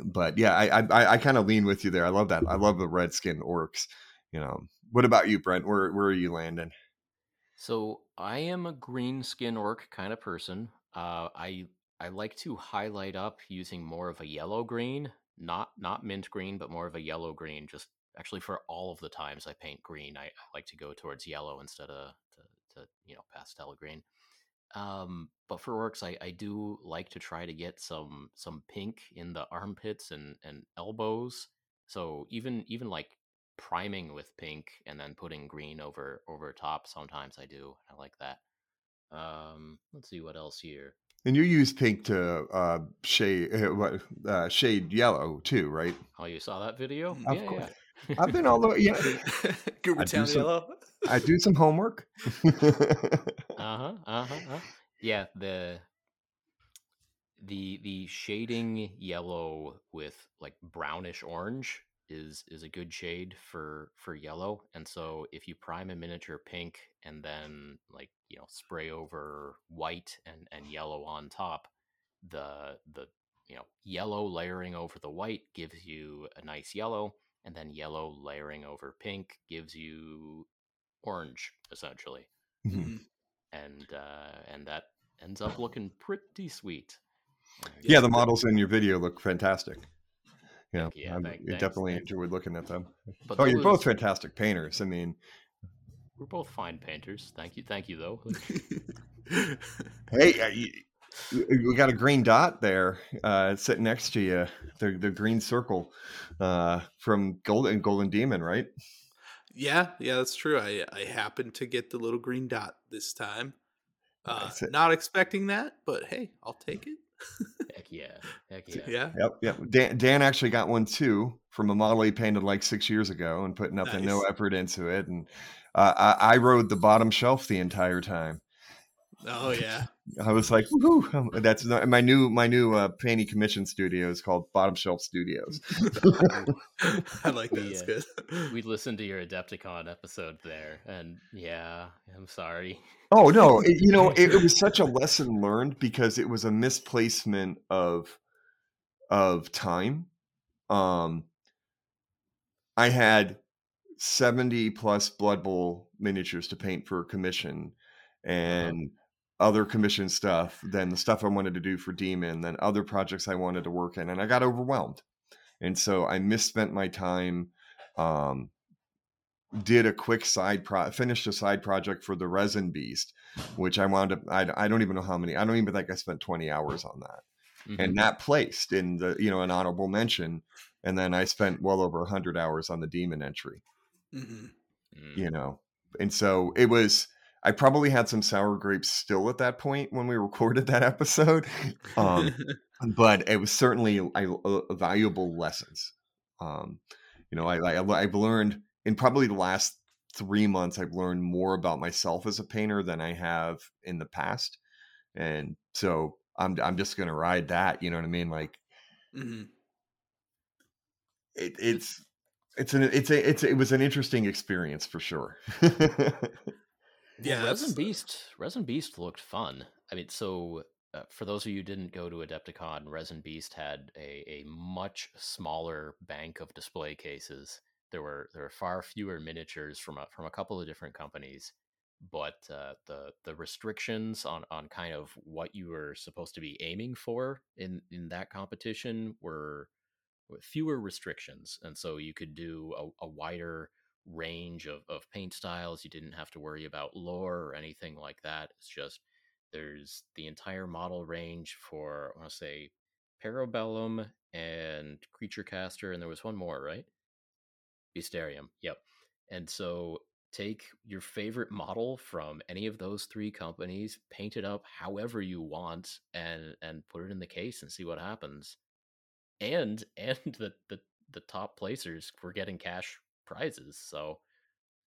but yeah, I I, I kind of lean with you there. I love that. I love the red skin orcs. You know, what about you, Brent? Where where are you landing? So I am a green skin orc kind of person. Uh, I I like to highlight up using more of a yellow green, not not mint green, but more of a yellow green. Just actually for all of the times I paint green, I, I like to go towards yellow instead of to, to, you know, pastel green. Um, but for orcs, I, I do like to try to get some some pink in the armpits and, and elbows. So even even like priming with pink and then putting green over over top, sometimes I do. I like that. Um let's see what else here. And you use pink to uh shade uh shade yellow too, right? Oh, you saw that video? Of yeah, course. Yeah. I've been all over. Yeah. Goobertown yellow. I do some homework. uh-huh, uh-huh uh-huh yeah the the the shading yellow with like brownish orange is is a good shade for for yellow. And so if you prime a miniature pink and then like, you know, spray over white and and yellow on top, the the you know, yellow layering over the white gives you a nice yellow, and then yellow layering over pink gives you orange essentially. Mm-hmm. and uh and that ends up looking pretty sweet. Yeah, the models in your video look fantastic. Yeah, yeah, I definitely thanks. enjoyed looking at them. But oh, you're was, both fantastic painters. I mean, we're both fine painters. Thank you, thank you, though. Hey, we got a green dot there uh, sitting next to you. The the green circle uh, from Golden Golden Demon, right? Yeah, yeah, that's true. I I happened to get the little green dot this time. Uh, not expecting that, but hey, I'll take it. Heck yeah. Heck yeah. Yeah. Yep. Yep. Dan, Dan actually got one too from a model he painted like six years ago and put nothing, nice. no effort into it. And uh, I, I rode the bottom shelf the entire time. Oh yeah. I was like, woo-hoo. That's not, my new, my new uh, painting commission studio is called Bottom Shelf Studios. I like that. We, it's good. Uh, we listened to your Adepticon episode there, and yeah, I'm sorry. Oh no, it, you know, it, it was such a lesson learned because it was a misplacement of, of time. Um, I had seventy plus Blood Bowl miniatures to paint for a commission, and oh. other commission stuff, then the stuff I wanted to do for Demon, then other projects I wanted to work in, and I got overwhelmed. And so I misspent my time, um, did a quick side pro finished a side project for the Resin Beast, which I wound up, I, I don't even know how many, I don't even think I spent twenty hours on that. Mm-hmm. And that placed in the, you know, an honorable mention. And then I spent well over a hundred hours on the Demon entry, mm-hmm. you know? And so it was, I probably had some sour grapes still at that point when we recorded that episode, um, but it was certainly a, a valuable lessons. Um, you know, I, I, I've learned in probably the last three months, I've learned more about myself as a painter than I have in the past. And so I'm, I'm just going to ride that, you know what I mean? Like mm-hmm. it, it's, it's an, it's a, it's, it was an interesting experience for sure. Yeah, well, Resin Beast. Resin Beast looked fun. I mean, so uh, for those of you who didn't go to Adepticon, Resin Beast had a, a much smaller bank of display cases. There were there were far fewer miniatures from a, from a couple of different companies, but uh, the the restrictions on, on kind of what you were supposed to be aiming for in, in that competition were, were fewer restrictions, and so you could do a, a wider range of, of paint styles. You didn't have to worry about lore or anything like that. It's just there's the entire model range for, I want to say, Parabellum and Creature Caster, and there was one more, right? Beastarium. Yep. And so take your favorite model from any of those three companies, paint it up however you want, and and put it in the case and see what happens. And and the the, the top placers were getting cash prizes. So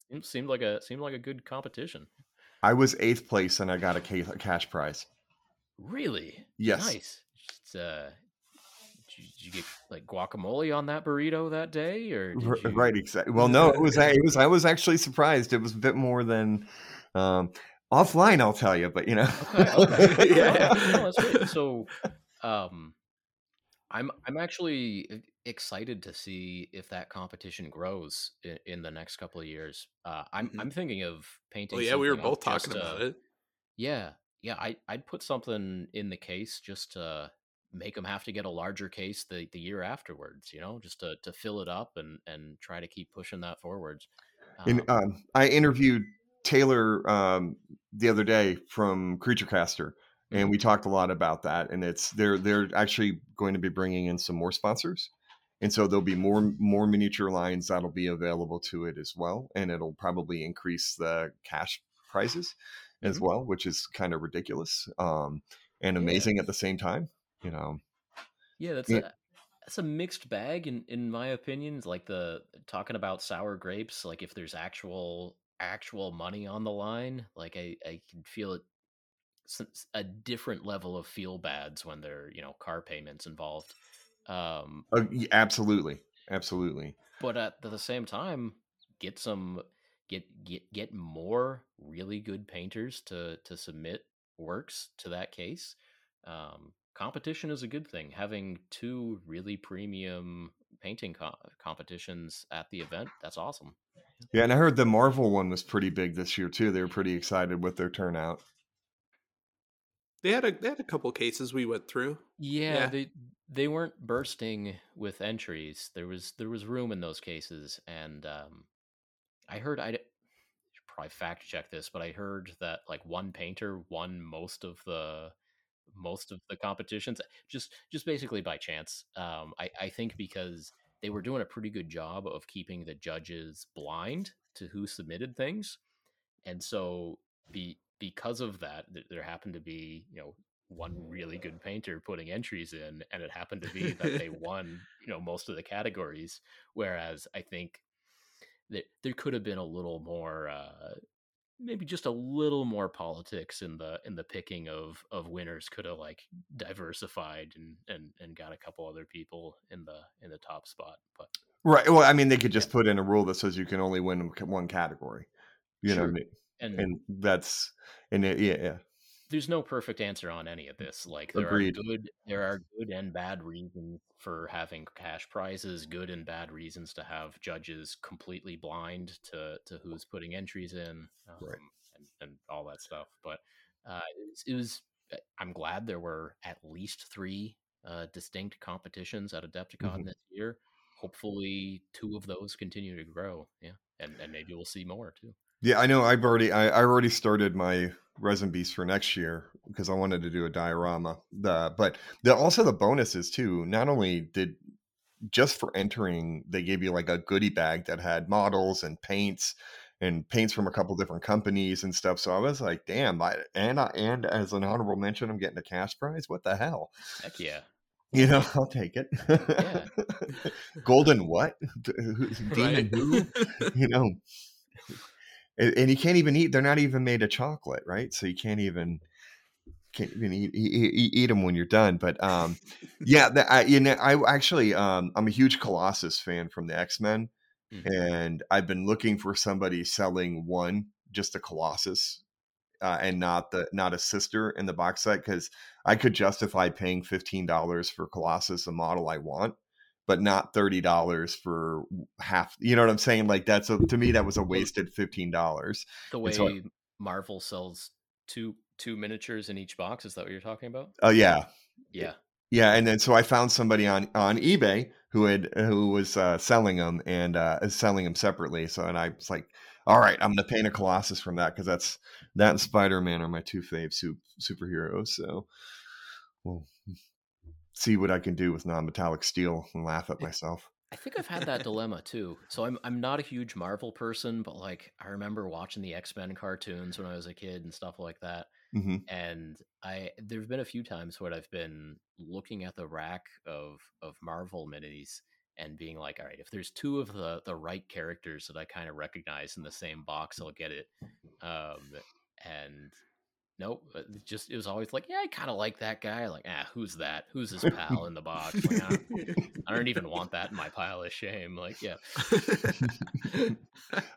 it seemed like a seemed like a good competition. I was eighth place and I got a cash prize. Really? Yes. Nice. Just, uh, did, you, did you get like guacamole on that burrito that day, or did you... right? Exactly. Well, no, it was it was I was actually surprised. It was a bit more than um, offline. I'll tell you, but you know. Okay, okay. yeah. No, that's great. So, um, I'm I'm actually excited to see if that competition grows in, in the next couple of years. Uh, I'm mm-hmm. I'm thinking of painting. Well, yeah, we were both talking just, about uh, it. Yeah. Yeah, I, I'd put something in the case just to make them have to get a larger case the, the year afterwards, you know, just to, to fill it up and, and try to keep pushing that forward. Um, and, um, I interviewed Taylor um, the other day from Creature Caster, and we talked a lot about that. And it's they're they're actually going to be bringing in some more sponsors. And so there'll be more more miniature lines that'll be available to it as well. And it'll probably increase the cash prizes as well, which is kind of ridiculous um, and amazing yeah. at the same time, you know. Yeah, that's yeah. a that's a mixed bag in in my opinion. It's like the talking about sour grapes, like if there's actual actual money on the line, like I I can feel it a different level of feel bads when there are, you know, car payments involved. Um, uh, absolutely, absolutely. But at the same time, get some. Get get get more really good painters to to submit works to that case. Um, competition is a good thing. Having two really premium painting co- competitions at the event, that's awesome. Yeah, and I heard the Marvel one was pretty big this year too. They were pretty excited with their turnout. They had a they had a couple cases we went through. Yeah, yeah. they they weren't bursting with entries. There was there was room in those cases, and. Um, I heard, I should probably fact check this, but I heard that like one painter won most of the most of the competitions, just just basically by chance. Um, I, I think because they were doing a pretty good job of keeping the judges blind to who submitted things, and so be, because of that, there happened to be, you know, one really good painter putting entries in, and it happened to be that they won, you know, most of the categories. Whereas I think. There could have been a little more, uh, maybe just a little more politics in the in the picking of, of winners. Could have like diversified and, and, and got a couple other people in the in the top spot. But right, well, I mean, they could just yeah. put in a rule that says you can only win one category. You sure. know, what I mean? and and that's and it, yeah, yeah. There's no perfect answer on any of this. Like there Agreed. are good, there are good and bad reasons for having cash prizes, good and bad reasons to have judges completely blind to, to who's putting entries in, um, right. and, and all that stuff. But uh, it was, it was, I'm glad there were at least three uh, distinct competitions at Adepticon mm-hmm. this year. Hopefully two of those continue to grow. Yeah. And, and maybe we'll see more too. Yeah, I know. I've already I, I already started my Resin Beast for next year because I wanted to do a diorama. The but the, also the bonuses too. Not only did just for entering, they gave you like a goodie bag that had models and paints and paints from a couple different companies and stuff. So I was like, damn! I, and I, and as an honorable mention, I'm getting a cash prize. What the hell? Heck yeah! You know, I'll take it. Yeah. Golden what? Demon who? You know. And you can't even eat. They're not even made of chocolate, right? So you can't even can't even eat, eat, eat them when you're done. But um, yeah, the, I, you know, I actually um, I'm a huge Colossus fan from the X-Men, mm-hmm. and I've been looking for somebody selling one just a Colossus uh, and not the not a sister in the box set because I could justify paying fifteen dollars for Colossus, a model I want. But not thirty dollars for half. You know what I'm saying? Like that's a, to me, that was a wasted fifteen dollars. The way so I, Marvel sells two, two miniatures in each box. Is that what you're talking about? Oh uh, yeah. Yeah. Yeah. And then, so I found somebody on, on eBay who had, who was uh, selling them and uh, selling them separately. So, and I was like, all right, I'm going to paint a Colossus from that. Cause that's, that and Spider-Man are my two fave super, superheroes. So, well, see what I can do with non-metallic steel and laugh at myself. I think I've had that dilemma too. So I'm I'm not a huge Marvel person, but like I remember watching the X-Men cartoons when I was a kid and stuff like that. Mm-hmm. And I there've been a few times where I've been looking at the rack of of Marvel minis and being like, all right, if there's two of the the right characters that I kind of recognize in the same box, I'll get it. Um, and nope, it just it was always like, yeah, I kind of like that guy. Like, ah, who's that? Who's his pal in the box? Like, I, don't, I don't even want that in my pile of shame. Like, yeah,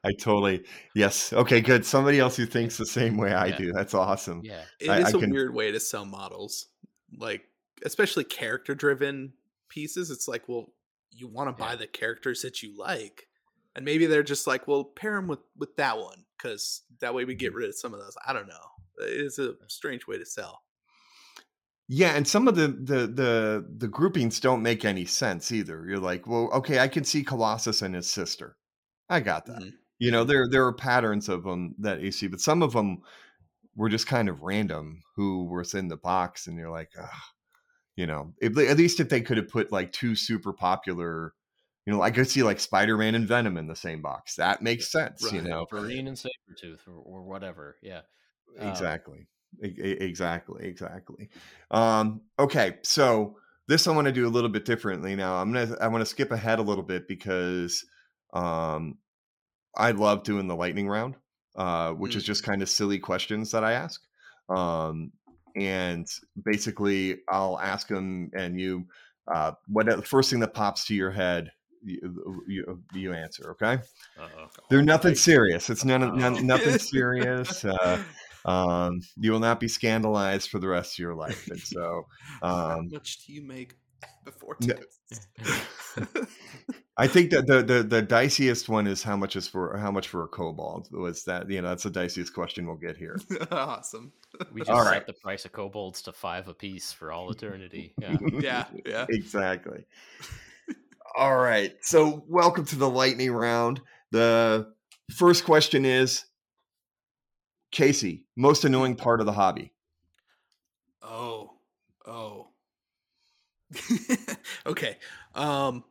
I totally yes. Okay, good. Somebody else who thinks the same way I yeah. do. That's awesome. Yeah, it I, is I a can... weird way to sell models, like especially character-driven pieces. It's like, well, you want to buy yeah. the characters that you like, and maybe they're just like, well, pair them with with that one because that way we get rid of some of those. I don't know. It's a strange way to sell. Yeah, and some of the, the the the groupings don't make any sense either. You're like, well, okay, I can see Colossus and his sister. I got that. Mm-hmm. You know, there there are patterns of them that you see, but some of them were just kind of random who were in the box, and you're like, ugh. You know, if they, at least if they could have put like two super popular, you know, I could see like Spider-Man and Venom in the same box. That makes yeah, sense, right. You know, Wolverine and Sabretooth or, or whatever. Yeah. Exactly. Um, exactly. Exactly. Um, okay. So this I want to do a little bit differently now. I'm going to, I want to skip ahead a little bit because um, I love doing the lightning round, uh, which mm-hmm. is just kind of silly questions that I ask. Um, and basically I'll ask them and you, uh, what the first thing that pops to your head, You, you, you answer, okay? Uh-oh. They're nothing serious. It's none of none, nothing serious. Uh, um, you will not be scandalized for the rest of your life. And so, um, how much do you make before tips? I think that the, the the diciest one is how much is for how much for a kobold. Was that you know that's the diciest question we'll get here. Awesome. We just all set right. the price of kobolds to five apiece for all eternity. Yeah, yeah, yeah. Exactly. All right. So welcome to the lightning round. The first question is, Casey, most annoying part of the hobby. Oh, oh. Okay. Um,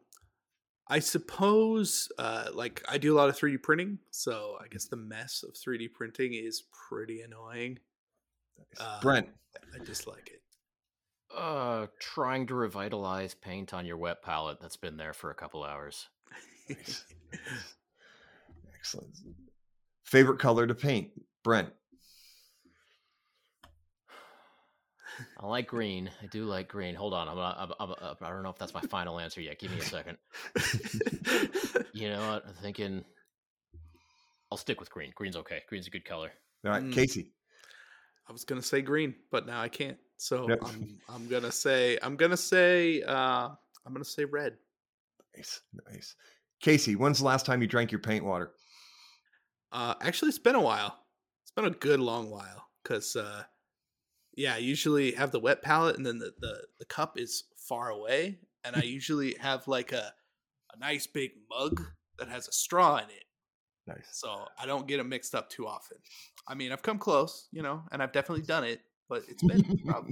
I suppose uh, like I do a lot of three D printing. So I guess the mess of three D printing is pretty annoying. Uh, Brent. I dislike it. Uh, trying to revitalize paint on your wet palette that's been there for a couple hours. Nice. Excellent. Favorite color to paint, Brent? I like green. I do like green. Hold on, I'm, I'm, I'm, I'm I don't know if that's my final answer yet. Give me a second. You know what? I'm thinking. I'll stick with green. Green's okay. Green's a good color. All right, mm. Casey. I was gonna say green, but now I can't. So yep. I'm, I'm gonna say I'm gonna say uh, I'm gonna say red. Nice, nice. Casey, when's the last time you drank your paint water? Uh, actually, it's been a while. It's been a good long while because, uh, yeah, I usually have the wet palette and then the, the, the cup is far away, and I usually have like a a nice big mug that has a straw in it. Nice. So I don't get them mixed up too often. I mean, I've come close, you know, and I've definitely done it. But it's been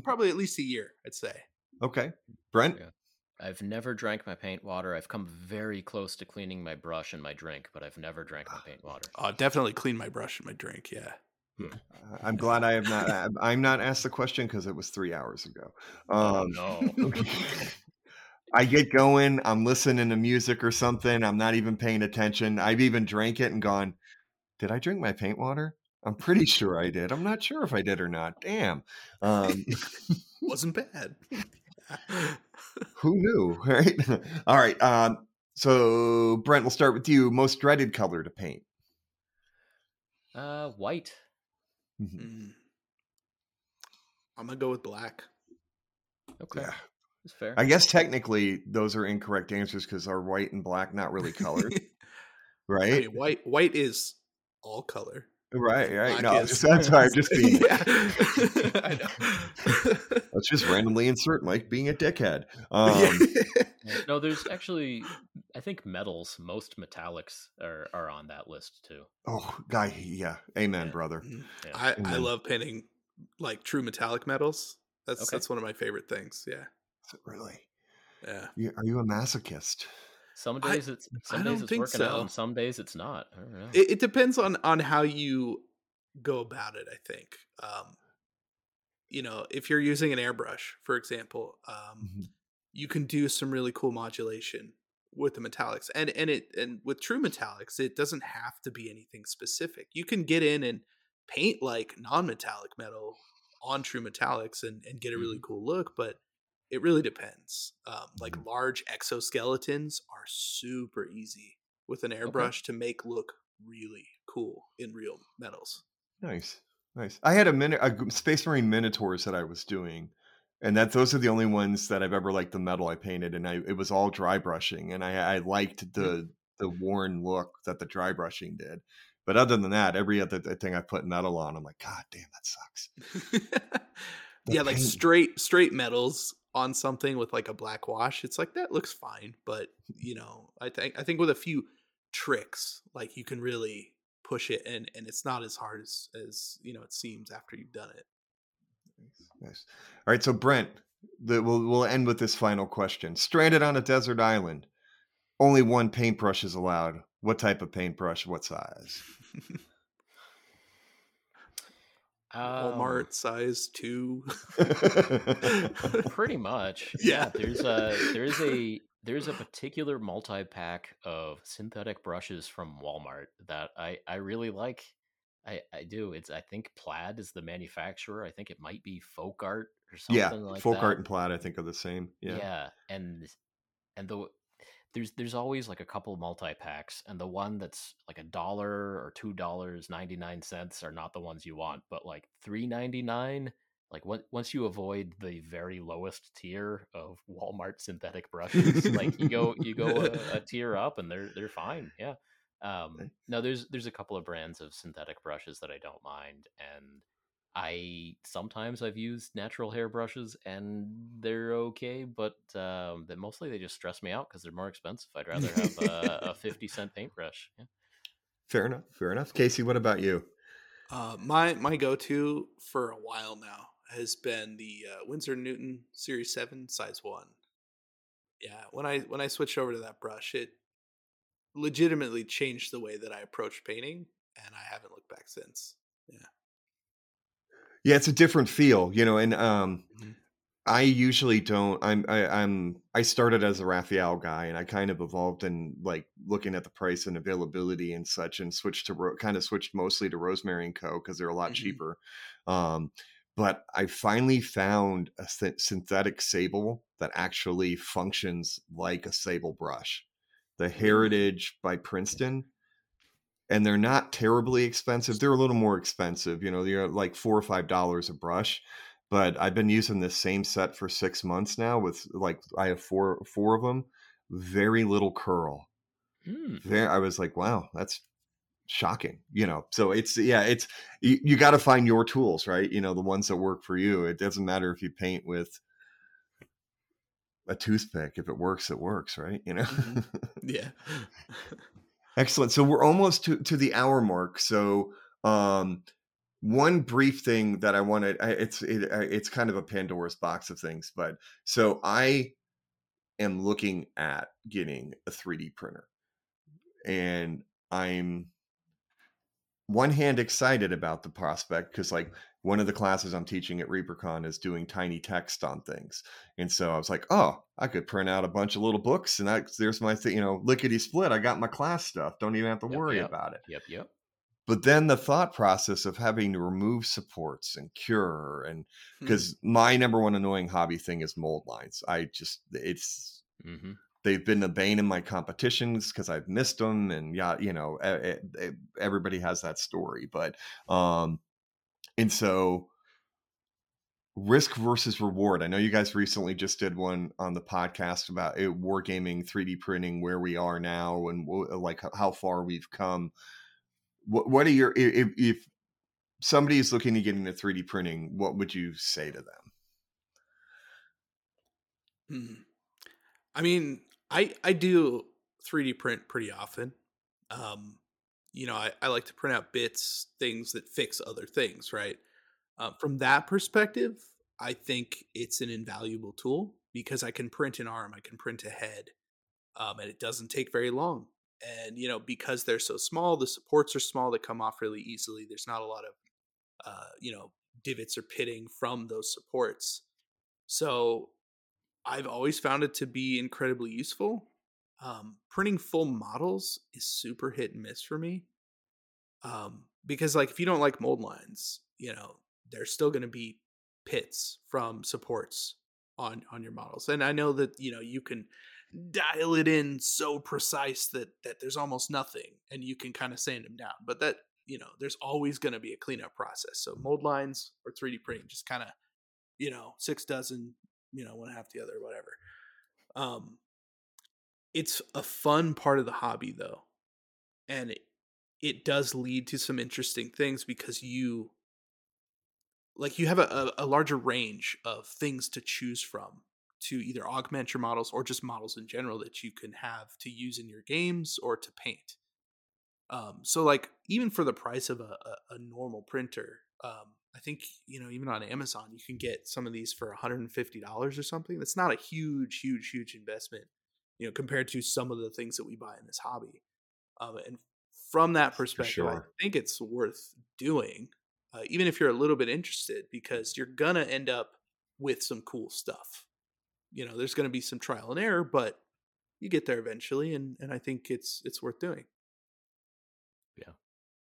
probably at least a year, I'd say. Okay. Brent? Yeah. I've never drank my paint water. I've come very close to cleaning my brush and my drink, but I've never drank my paint water. I'll definitely clean my brush and my drink, yeah. Hmm. Uh, I'm glad I have not. I'm not asked the question because it was three hours ago. Um, oh, no. I get going. I'm listening to music or something. I'm not even paying attention. I've even drank it and gone, did I drink my paint water? I'm pretty sure I did. I'm not sure if I did or not. Damn. Um, wasn't bad. Who knew, right? All right. Um, so, Brent, we'll start with you. Most dreaded color to paint? Uh, white. Mm-hmm. Mm. I'm going to go with black. Okay. Yeah. That's fair. I guess technically those are incorrect answers because are white and black not really colored, right? I mean, white, white is all color. Right, right. No, just, that's why I'm just being. Yeah. I know. Let's just randomly insert like being a dickhead. Um, no, there's actually, I think metals. Most metallics are, are on that list too. Oh, guy, yeah. Amen, yeah. brother. Yeah. I, Amen. I love painting like true metallic metals. That's okay. That's one of my favorite things. Yeah. Is it really? Yeah. You, are you a masochist? Some days I, it's some I days it's working so. out, and some days it's not. I don't know. It, it depends on, on how you go about it. I think, um, you know, if you're using an airbrush, for example, um, mm-hmm. you can do some really cool modulation with the metallics. And and it and with true metallics, it doesn't have to be anything specific. You can get in and paint like non-metallic metal on true metallics and, and get a really cool look, but it really depends. Um, like large exoskeletons are super easy with an airbrush okay. to make look really cool in real metals. Nice, nice. I had a, mini- a Space Marine Minotaurs that I was doing, and that those are the only ones that I've ever liked the metal I painted, and I it was all dry brushing, and I, I liked the the worn look that the dry brushing did. But other than that, every other thing I put metal on, I'm like, God damn, that sucks. yeah, paint. Like straight straight metals on something with like a black wash, it's like that looks fine, but you know, I think I think with a few tricks, like you can really push it, and and it's not as hard as as you know it seems after you've done it. Nice. All right, so Brent, the, we'll we'll end with this final question. Stranded on a desert island, only one paintbrush is allowed. What type of paintbrush? What size? Um, Walmart size two. Pretty much. Yeah. yeah. There's a there's a there's a particular multi-pack of synthetic brushes from Walmart that I, I really like. I, I do. It's I think Plaid is the manufacturer. I think it might be Folk Art or something yeah, like that. Yeah, Folk Art and Plaid I think are the same. Yeah. Yeah. And and the there's there's always like a couple multi-packs, and the one that's like a dollar or two dollars ninety nine cents are not the ones you want, but like three ninety nine. Like when, once you avoid the very lowest tier of Walmart synthetic brushes, like you go you go a, a tier up, and they're they're fine. Yeah. Um, no, there's there's a couple of brands of synthetic brushes that I don't mind, and I sometimes I've used natural hair brushes and they're okay, but um, that mostly they just stress me out because they're more expensive. I'd rather have a, a fifty cent paintbrush. Yeah. Fair enough. Fair enough. Casey, what about you? Uh, my my go-to for a while now has been the uh, Winsor and Newton Series seven size one. Yeah, when I when I switched over to that brush, it legitimately changed the way that I approached painting, and I haven't looked back since. Yeah. Yeah, it's a different feel, you know, and um, mm-hmm. I usually don't. I'm, I, I'm, I started as a Raphael guy, and I kind of evolved in like looking at the price and availability and such, and switched to ro- kind of switched mostly to Rosemary and Co. because they're a lot mm-hmm. cheaper. Um, but I finally found a th- synthetic sable that actually functions like a sable brush, the Heritage by Princeton. And they're not terribly expensive. They're a little more expensive. You know, they're like four or five dollars a brush. But I've been using this same set for six months now with like I have four four of them. Very little curl. Mm. There, I was like, wow, that's shocking. You know, so it's yeah, it's you, you got to find your tools, right? You know, the ones that work for you. It doesn't matter if you paint with a toothpick. If it works, it works, right? You know. Mm-hmm. Yeah. Excellent. So we're almost to, to the hour mark. So um, one brief thing that I wanted, I, it's it, it's kind of a Pandora's box of things, but so I am looking at getting a three D printer, and I'm one hand excited about the prospect because like one of the classes I'm teaching at ReaperCon is doing tiny text on things. And so I was like, oh, I could print out a bunch of little books and I, there's my thing, you know, lickety split. I got my class stuff. Don't even have to yep, worry yep. about it. Yep. Yep. But then the thought process of having to remove supports and cure, and because mm-hmm. my number one annoying hobby thing is mold lines. I just, it's, mm-hmm. they've been the bane in my competitions because I've missed them. And yeah, you know, it, it, everybody has that story, but, um, and so risk versus reward. I know you guys recently just did one on the podcast about it, wargaming, three D printing, where we are now and like how far we've come. What, what are your, if, if somebody is looking to get into three D printing, what would you say to them? I mean, I, I do three D print pretty often. Um, You know, I, I like to print out bits, things that fix other things, right? Uh, from that perspective, I think it's an invaluable tool because I can print an arm, I can print a head, um, and it doesn't take very long. And, you know, because they're so small, the supports are small, they come off really easily. There's not a lot of, uh, you know, divots or pitting from those supports. So I've always found it to be incredibly useful. Um, printing full models is super hit and miss for me. Um, because like, if you don't like mold lines, you know, there's still going to be pits from supports on, on your models. And I know that, you know, you can dial it in so precise that, that there's almost nothing and you can kind of sand them down, but that, you know, there's always going to be a cleanup process. So mold lines or three D printing, just kind of, you know, six dozen, you know, one half the other, whatever. Um, It's a fun part of the hobby, though, and it, it does lead to some interesting things because you, like, you have a, a larger range of things to choose from to either augment your models or just models in general that you can have to use in your games or to paint. Um, so, like, even for the price of a, a, a normal printer, um, I think, you know, even on Amazon, you can get some of these for one hundred fifty dollars or something. That's not a huge, huge, huge investment, you know, compared to some of the things that we buy in this hobby. Um, and from that perspective, sure, I think it's worth doing, uh, even if you're a little bit interested, because you're going to end up with some cool stuff. You know, there's going to be some trial and error, but you get there eventually. And, and I think it's, it's worth doing. Yeah,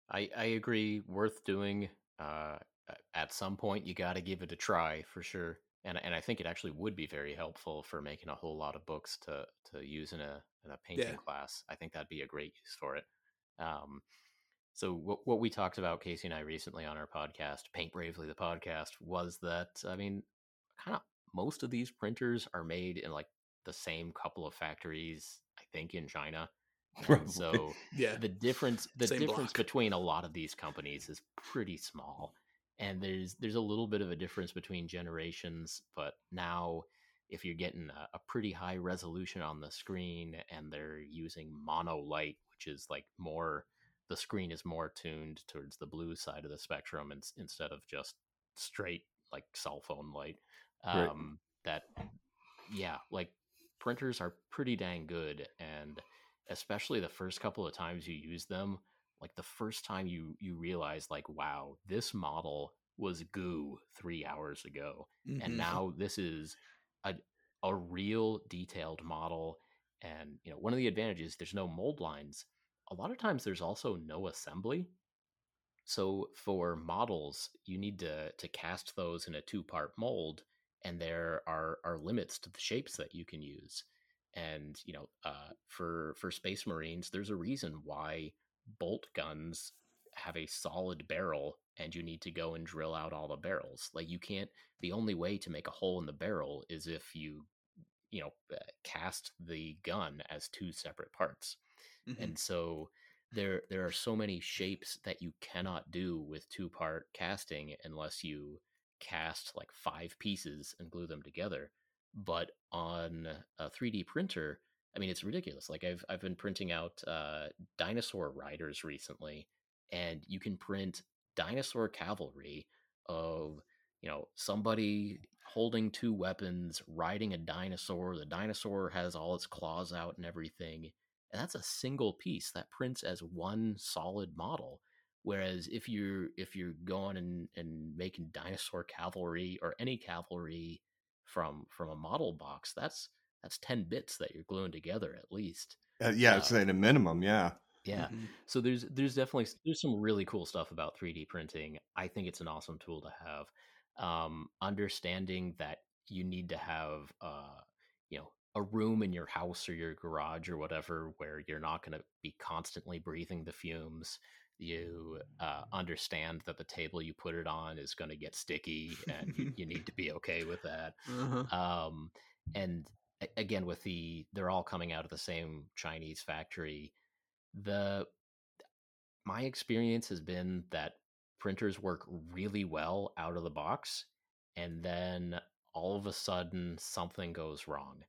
I, I agree. Worth doing. Uh, at some point you got to give it a try for sure. And and I think it actually would be very helpful for making a whole lot of books to to use in a in a painting yeah. class. I think that'd be a great use for it. Um, so what what we talked about, Casey and I, recently on our podcast, Paint Bravely, the podcast, was that, I mean, kind of most of these printers are made in like the same couple of factories, I think, in China. And so yeah. the difference the same difference block. between a lot of these companies is pretty small. And there's there's a little bit of a difference between generations, but now if you're getting a, a pretty high resolution on the screen and they're using mono light, which is like more, the screen is more tuned towards the blue side of the spectrum in, instead of just straight like cell phone light. Um, right. That, yeah, like printers are pretty dang good, and especially the first couple of times you use them. Like the first time you you realize, like, wow, this model was goo three hours ago, mm-hmm. and now this is a a real detailed model. And you know, one of the advantages, there's no mold lines. A lot of times, there's also no assembly. So for models, you need to to cast those in a two part mold, and there are are limits to the shapes that you can use. And you know, uh, for for Space Marines, there's a reason why bolt guns have a solid barrel and you need to go and drill out all the barrels. Like you can't, the only way to make a hole in the barrel is if you, you know, cast the gun as two separate parts. Mm-hmm. And so there, there are so many shapes that you cannot do with two part casting unless you cast like five pieces and glue them together. But on a three D printer, I mean, it's ridiculous. Like I've I've been printing out uh, dinosaur riders recently, and you can print dinosaur cavalry of, you know, somebody holding two weapons, riding a dinosaur. The dinosaur has all its claws out and everything. And that's a single piece that prints as one solid model. Whereas if you're if you're going and, and making dinosaur cavalry or any cavalry from from a model box, that's That's ten bits that you're gluing together at least. Uh, yeah, it's uh, at a minimum. Yeah, yeah. Mm-hmm. So there's there's definitely there's some really cool stuff about three D printing. I think it's an awesome tool to have. Um, understanding that you need to have, uh, you know, a room in your house or your garage or whatever where you're not going to be constantly breathing the fumes. You uh, understand that the table you put it on is going to get sticky, and you, you need to be okay with that. Uh-huh. Um, and again, with the they're all coming out of the same Chinese factory, the my experience has been that printers work really well out of the box, and then all of a sudden something goes wrong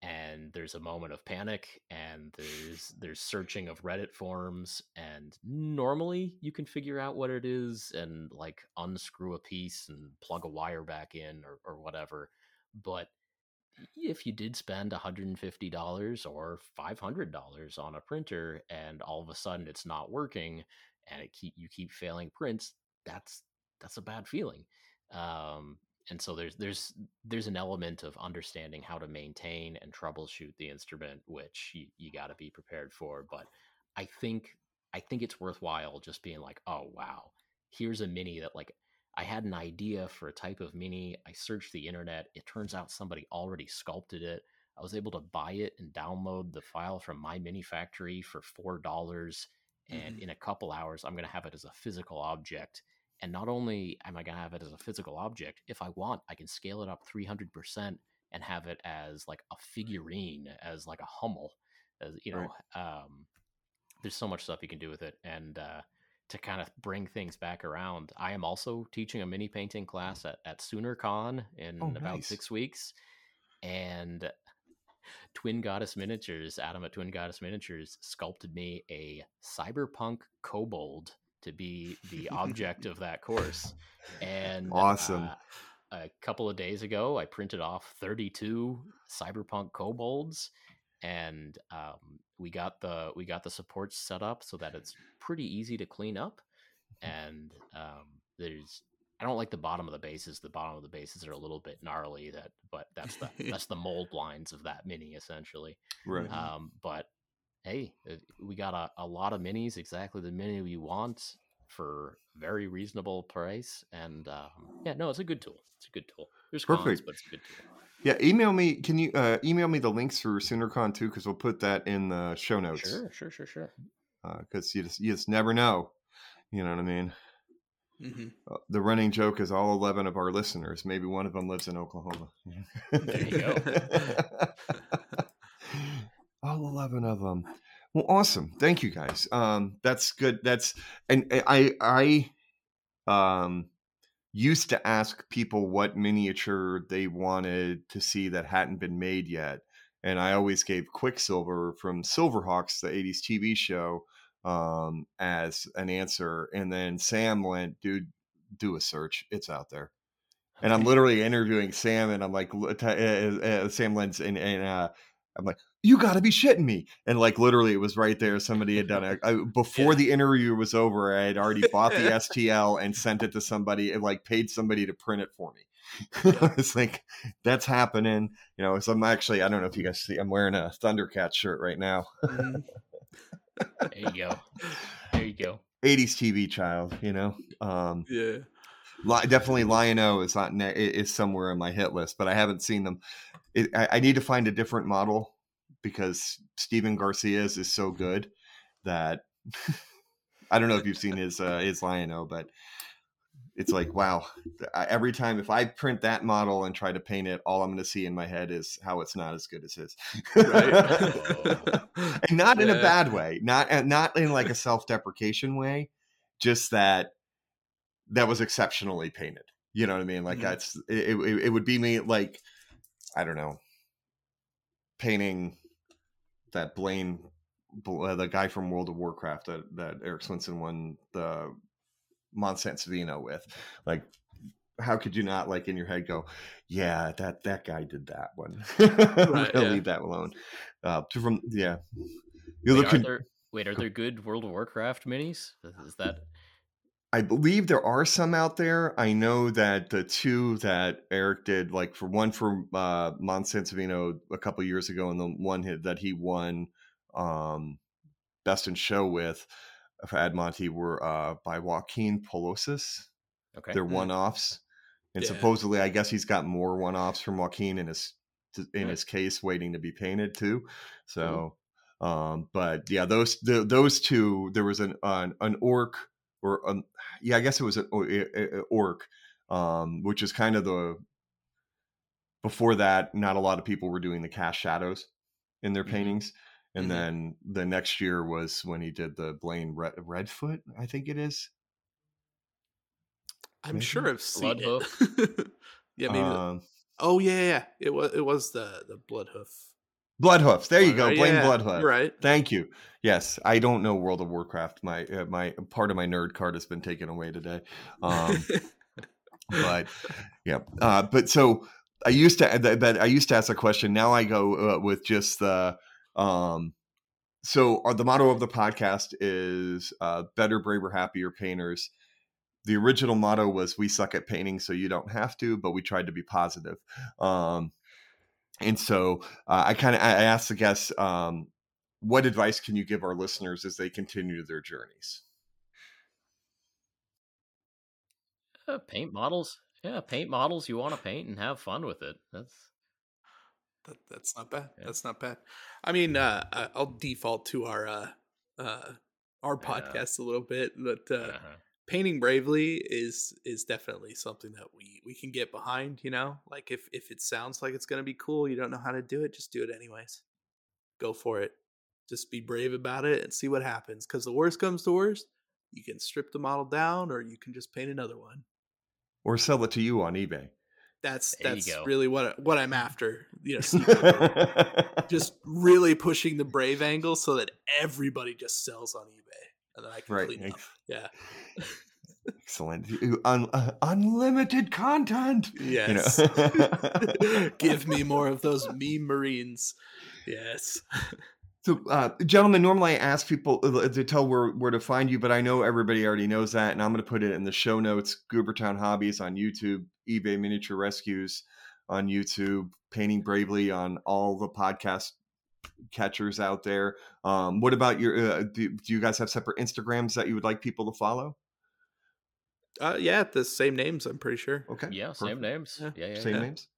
and there's a moment of panic, and there's there's searching of Reddit forums, and normally you can figure out what it is and like unscrew a piece and plug a wire back in or, or whatever. But if you did spend one hundred fifty dollars or five hundred dollars on a printer and all of a sudden it's not working and it keep you keep failing prints, that's that's a bad feeling. Um, And so there's there's there's an element of understanding how to maintain and troubleshoot the instrument, which you, you got to be prepared for. But I think I think it's worthwhile just being like, oh wow, here's a mini that, like, I had an idea for a type of mini. I searched the internet. It turns out somebody already sculpted it. I was able to buy it and download the file from my mini factory for four dollars. Mm-hmm. And in a couple hours, I'm going to have it as a physical object. And not only am I going to have it as a physical object, if I want, I can scale it up three hundred percent and have it as like a figurine, as like a Hummel, as, you know, right. um, there's so much stuff you can do with it. And, uh, to kind of bring things back around, I am also teaching a mini painting class at, at SoonerCon in oh, about nice. six weeks. And Twin Goddess Miniatures, Adam at Twin Goddess Miniatures, sculpted me a cyberpunk kobold to be the object of that course. And awesome. Uh, a couple of days ago, I printed off thirty-two cyberpunk kobolds. And um, we got the we got the supports set up so that it's pretty easy to clean up. And um, there's I don't like the bottom of the bases. The bottom of the bases are a little bit gnarly. That, but that's the that's the mold lines of that mini essentially. Right. Um, but hey, we got a, a lot of minis, exactly the mini we want for a very reasonable price. And um, yeah, no, it's a good tool. It's a good tool. There's cons, Perfect. but it's a good tool. Yeah, email me. Can you uh, email me the links for SoonerCon too? Because we'll put that in the show notes. Sure, sure, sure, sure. Because uh, you just you just never know. You know what I mean? Mm-hmm. Uh, the running joke is all eleven of our listeners. Maybe one of them lives in Oklahoma. There you go. All eleven of them. Well, awesome. Thank you guys. Um, that's good. That's and I I um. used to ask people what miniature they wanted to see that hadn't been made yet. And I always gave Quicksilver from Silverhawks, the eighties T V show, um, as an answer. And then Sam went, dude, do a search. It's out there. And I'm literally interviewing Sam and I'm like, uh, uh, Sam Lenz and, and uh, I'm like, you got to be shitting me. And like, literally it was right there. Somebody had done it I, before yeah. the interview was over. I had already bought the S T L and sent it to somebody and like paid somebody to print it for me. It's like, that's happening. You know, so I'm actually, I don't know if you guys see, I'm wearing a Thundercat shirt right now. There you go. There you go. eighties T V child, you know? Um, yeah. Li- definitely Lion-O is not, is somewhere in my hit list, but I haven't seen them. It, I, I need to find a different model because Steven Garcia's is so good that I don't know if you've seen his uh, his Lion-O, but it's like, wow. Every time if I print that model and try to paint it, all I'm going to see in my head is how it's not as good as his. And not yeah. in a bad way, not not in like a self-deprecation way, just that that was exceptionally painted. You know what I mean? Like mm-hmm. that's it, it. It would be me like. I don't know, painting that Blaine, the guy from World of Warcraft that, that Eric Swinson won the Monte San Savino with. Like, how could you not, like, in your head go, yeah, that that guy did that one. Right, I'll yeah. leave that alone. Uh, from yeah, you're wait, looking. Are there, wait, are there good World of Warcraft minis? Is that? I believe there are some out there. I know that the two that Eric did, like for one from uh, Monte San Savino a couple years ago, and the one hit that he won um, Best in Show with at Monte were uh, by Joaquin Polosis. Okay, they're one-offs, and yeah. supposedly, I guess he's got more one-offs from Joaquin in his in right. his case waiting to be painted too. So, mm-hmm. um, but yeah, those the, those two. There was an an, an orc. Or um, yeah, I guess it was an orc, um, which is kind of the before that. Not a lot of people were doing the cast shadows in their mm-hmm. paintings, and mm-hmm. then the next year was when he did the Blaine Red, Redfoot. I think it is. I'm maybe? sure I've seen Bloodhoof. It. yeah, maybe. Um, the, oh yeah, yeah, it was it was the the Bloodhoof. Bloodhoof. There you go. Blaine yeah, Bloodhoof. Right. Thank you. Yes. I don't know World of Warcraft. My uh, my part of my nerd card has been taken away today. Um, but yeah. Uh, but so I used to that I used to ask a question. Now I go uh, with just the um, so our, the motto of the podcast is uh, better, braver, happier painters. the original motto was, we suck at painting, so you don't have to, but we tried to be positive. Um, and so uh, I kind of I asked the guests, um, what advice can you give our listeners as they continue their journeys? Uh, paint models. Yeah, paint models you want to paint and have fun with it. That's that, that's not bad. Yeah. That's not bad. I mean, uh, I'll default to our uh, uh, our podcast yeah. a little bit, but uh, uh-huh. Painting Bravely is is definitely something that we, we can get behind. You know, like if if it sounds like it's going to be cool, you don't know how to do it, just do it anyways. Go for it. Just be brave about it and see what happens. Because the worst comes to worst, you can strip the model down, or you can just paint another one. Or sell it to you on eBay. That's there that's really what what I'm after. You know, just really pushing the brave angle so that everybody just sells on eBay, and then I can right. clean up. Yeah. Excellent. Un- uh, unlimited content. Yes. You know? Give me more of those meme Marines. Yes. So, uh, gentlemen, normally I ask people to tell where, where to find you, but I know everybody already knows that, and I'm going to put it in the show notes. Goobertown Hobbies on YouTube, eBay Miniature Rescues on YouTube, Painting Bravely on all the podcast catchers out there. Um, what about your, uh, do, do you guys have separate Instagrams that you would like people to follow? Uh, yeah, the same names, I'm pretty sure. Okay. Yeah, perfect. Same names. Yeah, yeah, yeah Same yeah. names.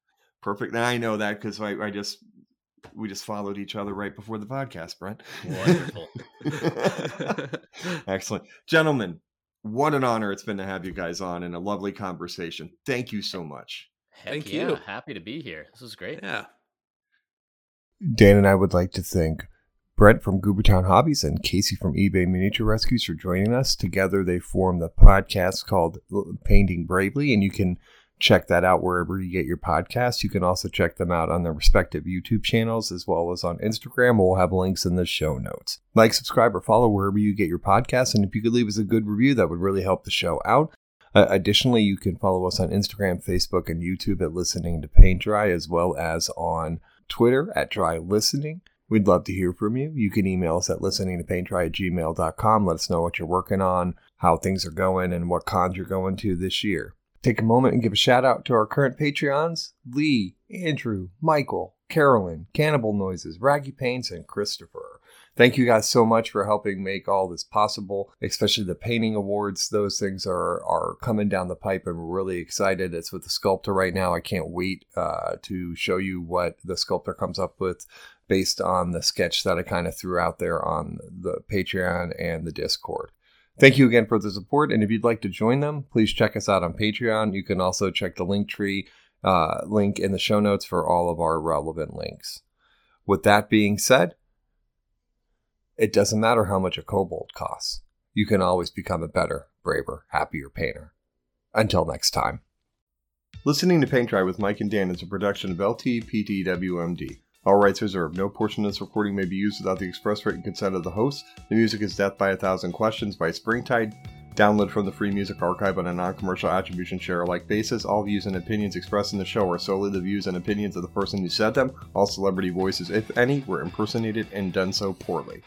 Perfect. Now I know that because I, I just... we just followed each other right before the podcast, Brent. Wonderful. Excellent. Gentlemen, what an honor it's been to have you guys on, and a lovely conversation. Thank you so much. Heck Thank yeah. you. Happy to be here. This was great. Yeah. Dan and I would like to thank Brent from Goobertown Hobbies and Casey from eBay Miniature Rescues for joining us. Together, they form the podcast called Painting Bravely, and you can check that out wherever you get your podcasts. You can also check them out on their respective YouTube channels as well as on Instagram. We'll have links in the show notes. Like, subscribe, or follow wherever you get your podcasts. And if you could leave us a good review, that would really help the show out. Uh, additionally, you can follow us on Instagram, Facebook, and YouTube at Listening to Paint Dry, as well as on Twitter at Dry Listening. We'd love to hear from you. You can email us at listening to paint dry at gmail dot com. Let us know what you're working on, how things are going, and what cons you're going to this year. Take a moment and give a shout out to our current Patreons, Lee, Andrew, Michael, Carolyn, Cannibal Noises, Raggy Paints, and Christopher. Thank you guys so much for helping make all this possible, especially the painting awards. Those things are, are coming down the pipe, and we're really excited. It's with the sculptor right now. I can't wait uh, to show you what the sculptor comes up with based on the sketch that I kind of threw out there on the Patreon and the Discord. Thank you again for the support, and if you'd like to join them, please check us out on Patreon. You can also check the Linktree uh, link in the show notes for all of our relevant links. With that being said, it doesn't matter how much a kobold costs. You can always become a better, braver, happier painter. Until next time. Listening to Paint Dry with Mike and Dan is a production of L T P D W M D. All rights reserved. No portion of this recording may be used without the express written consent of the host. The music is Death by a Thousand Questions by Springtide. Download from the Free Music Archive on a non-commercial attribution share-alike basis. All views and opinions expressed in the show are solely the views and opinions of the person who said them. All celebrity voices, if any, were impersonated and done so poorly.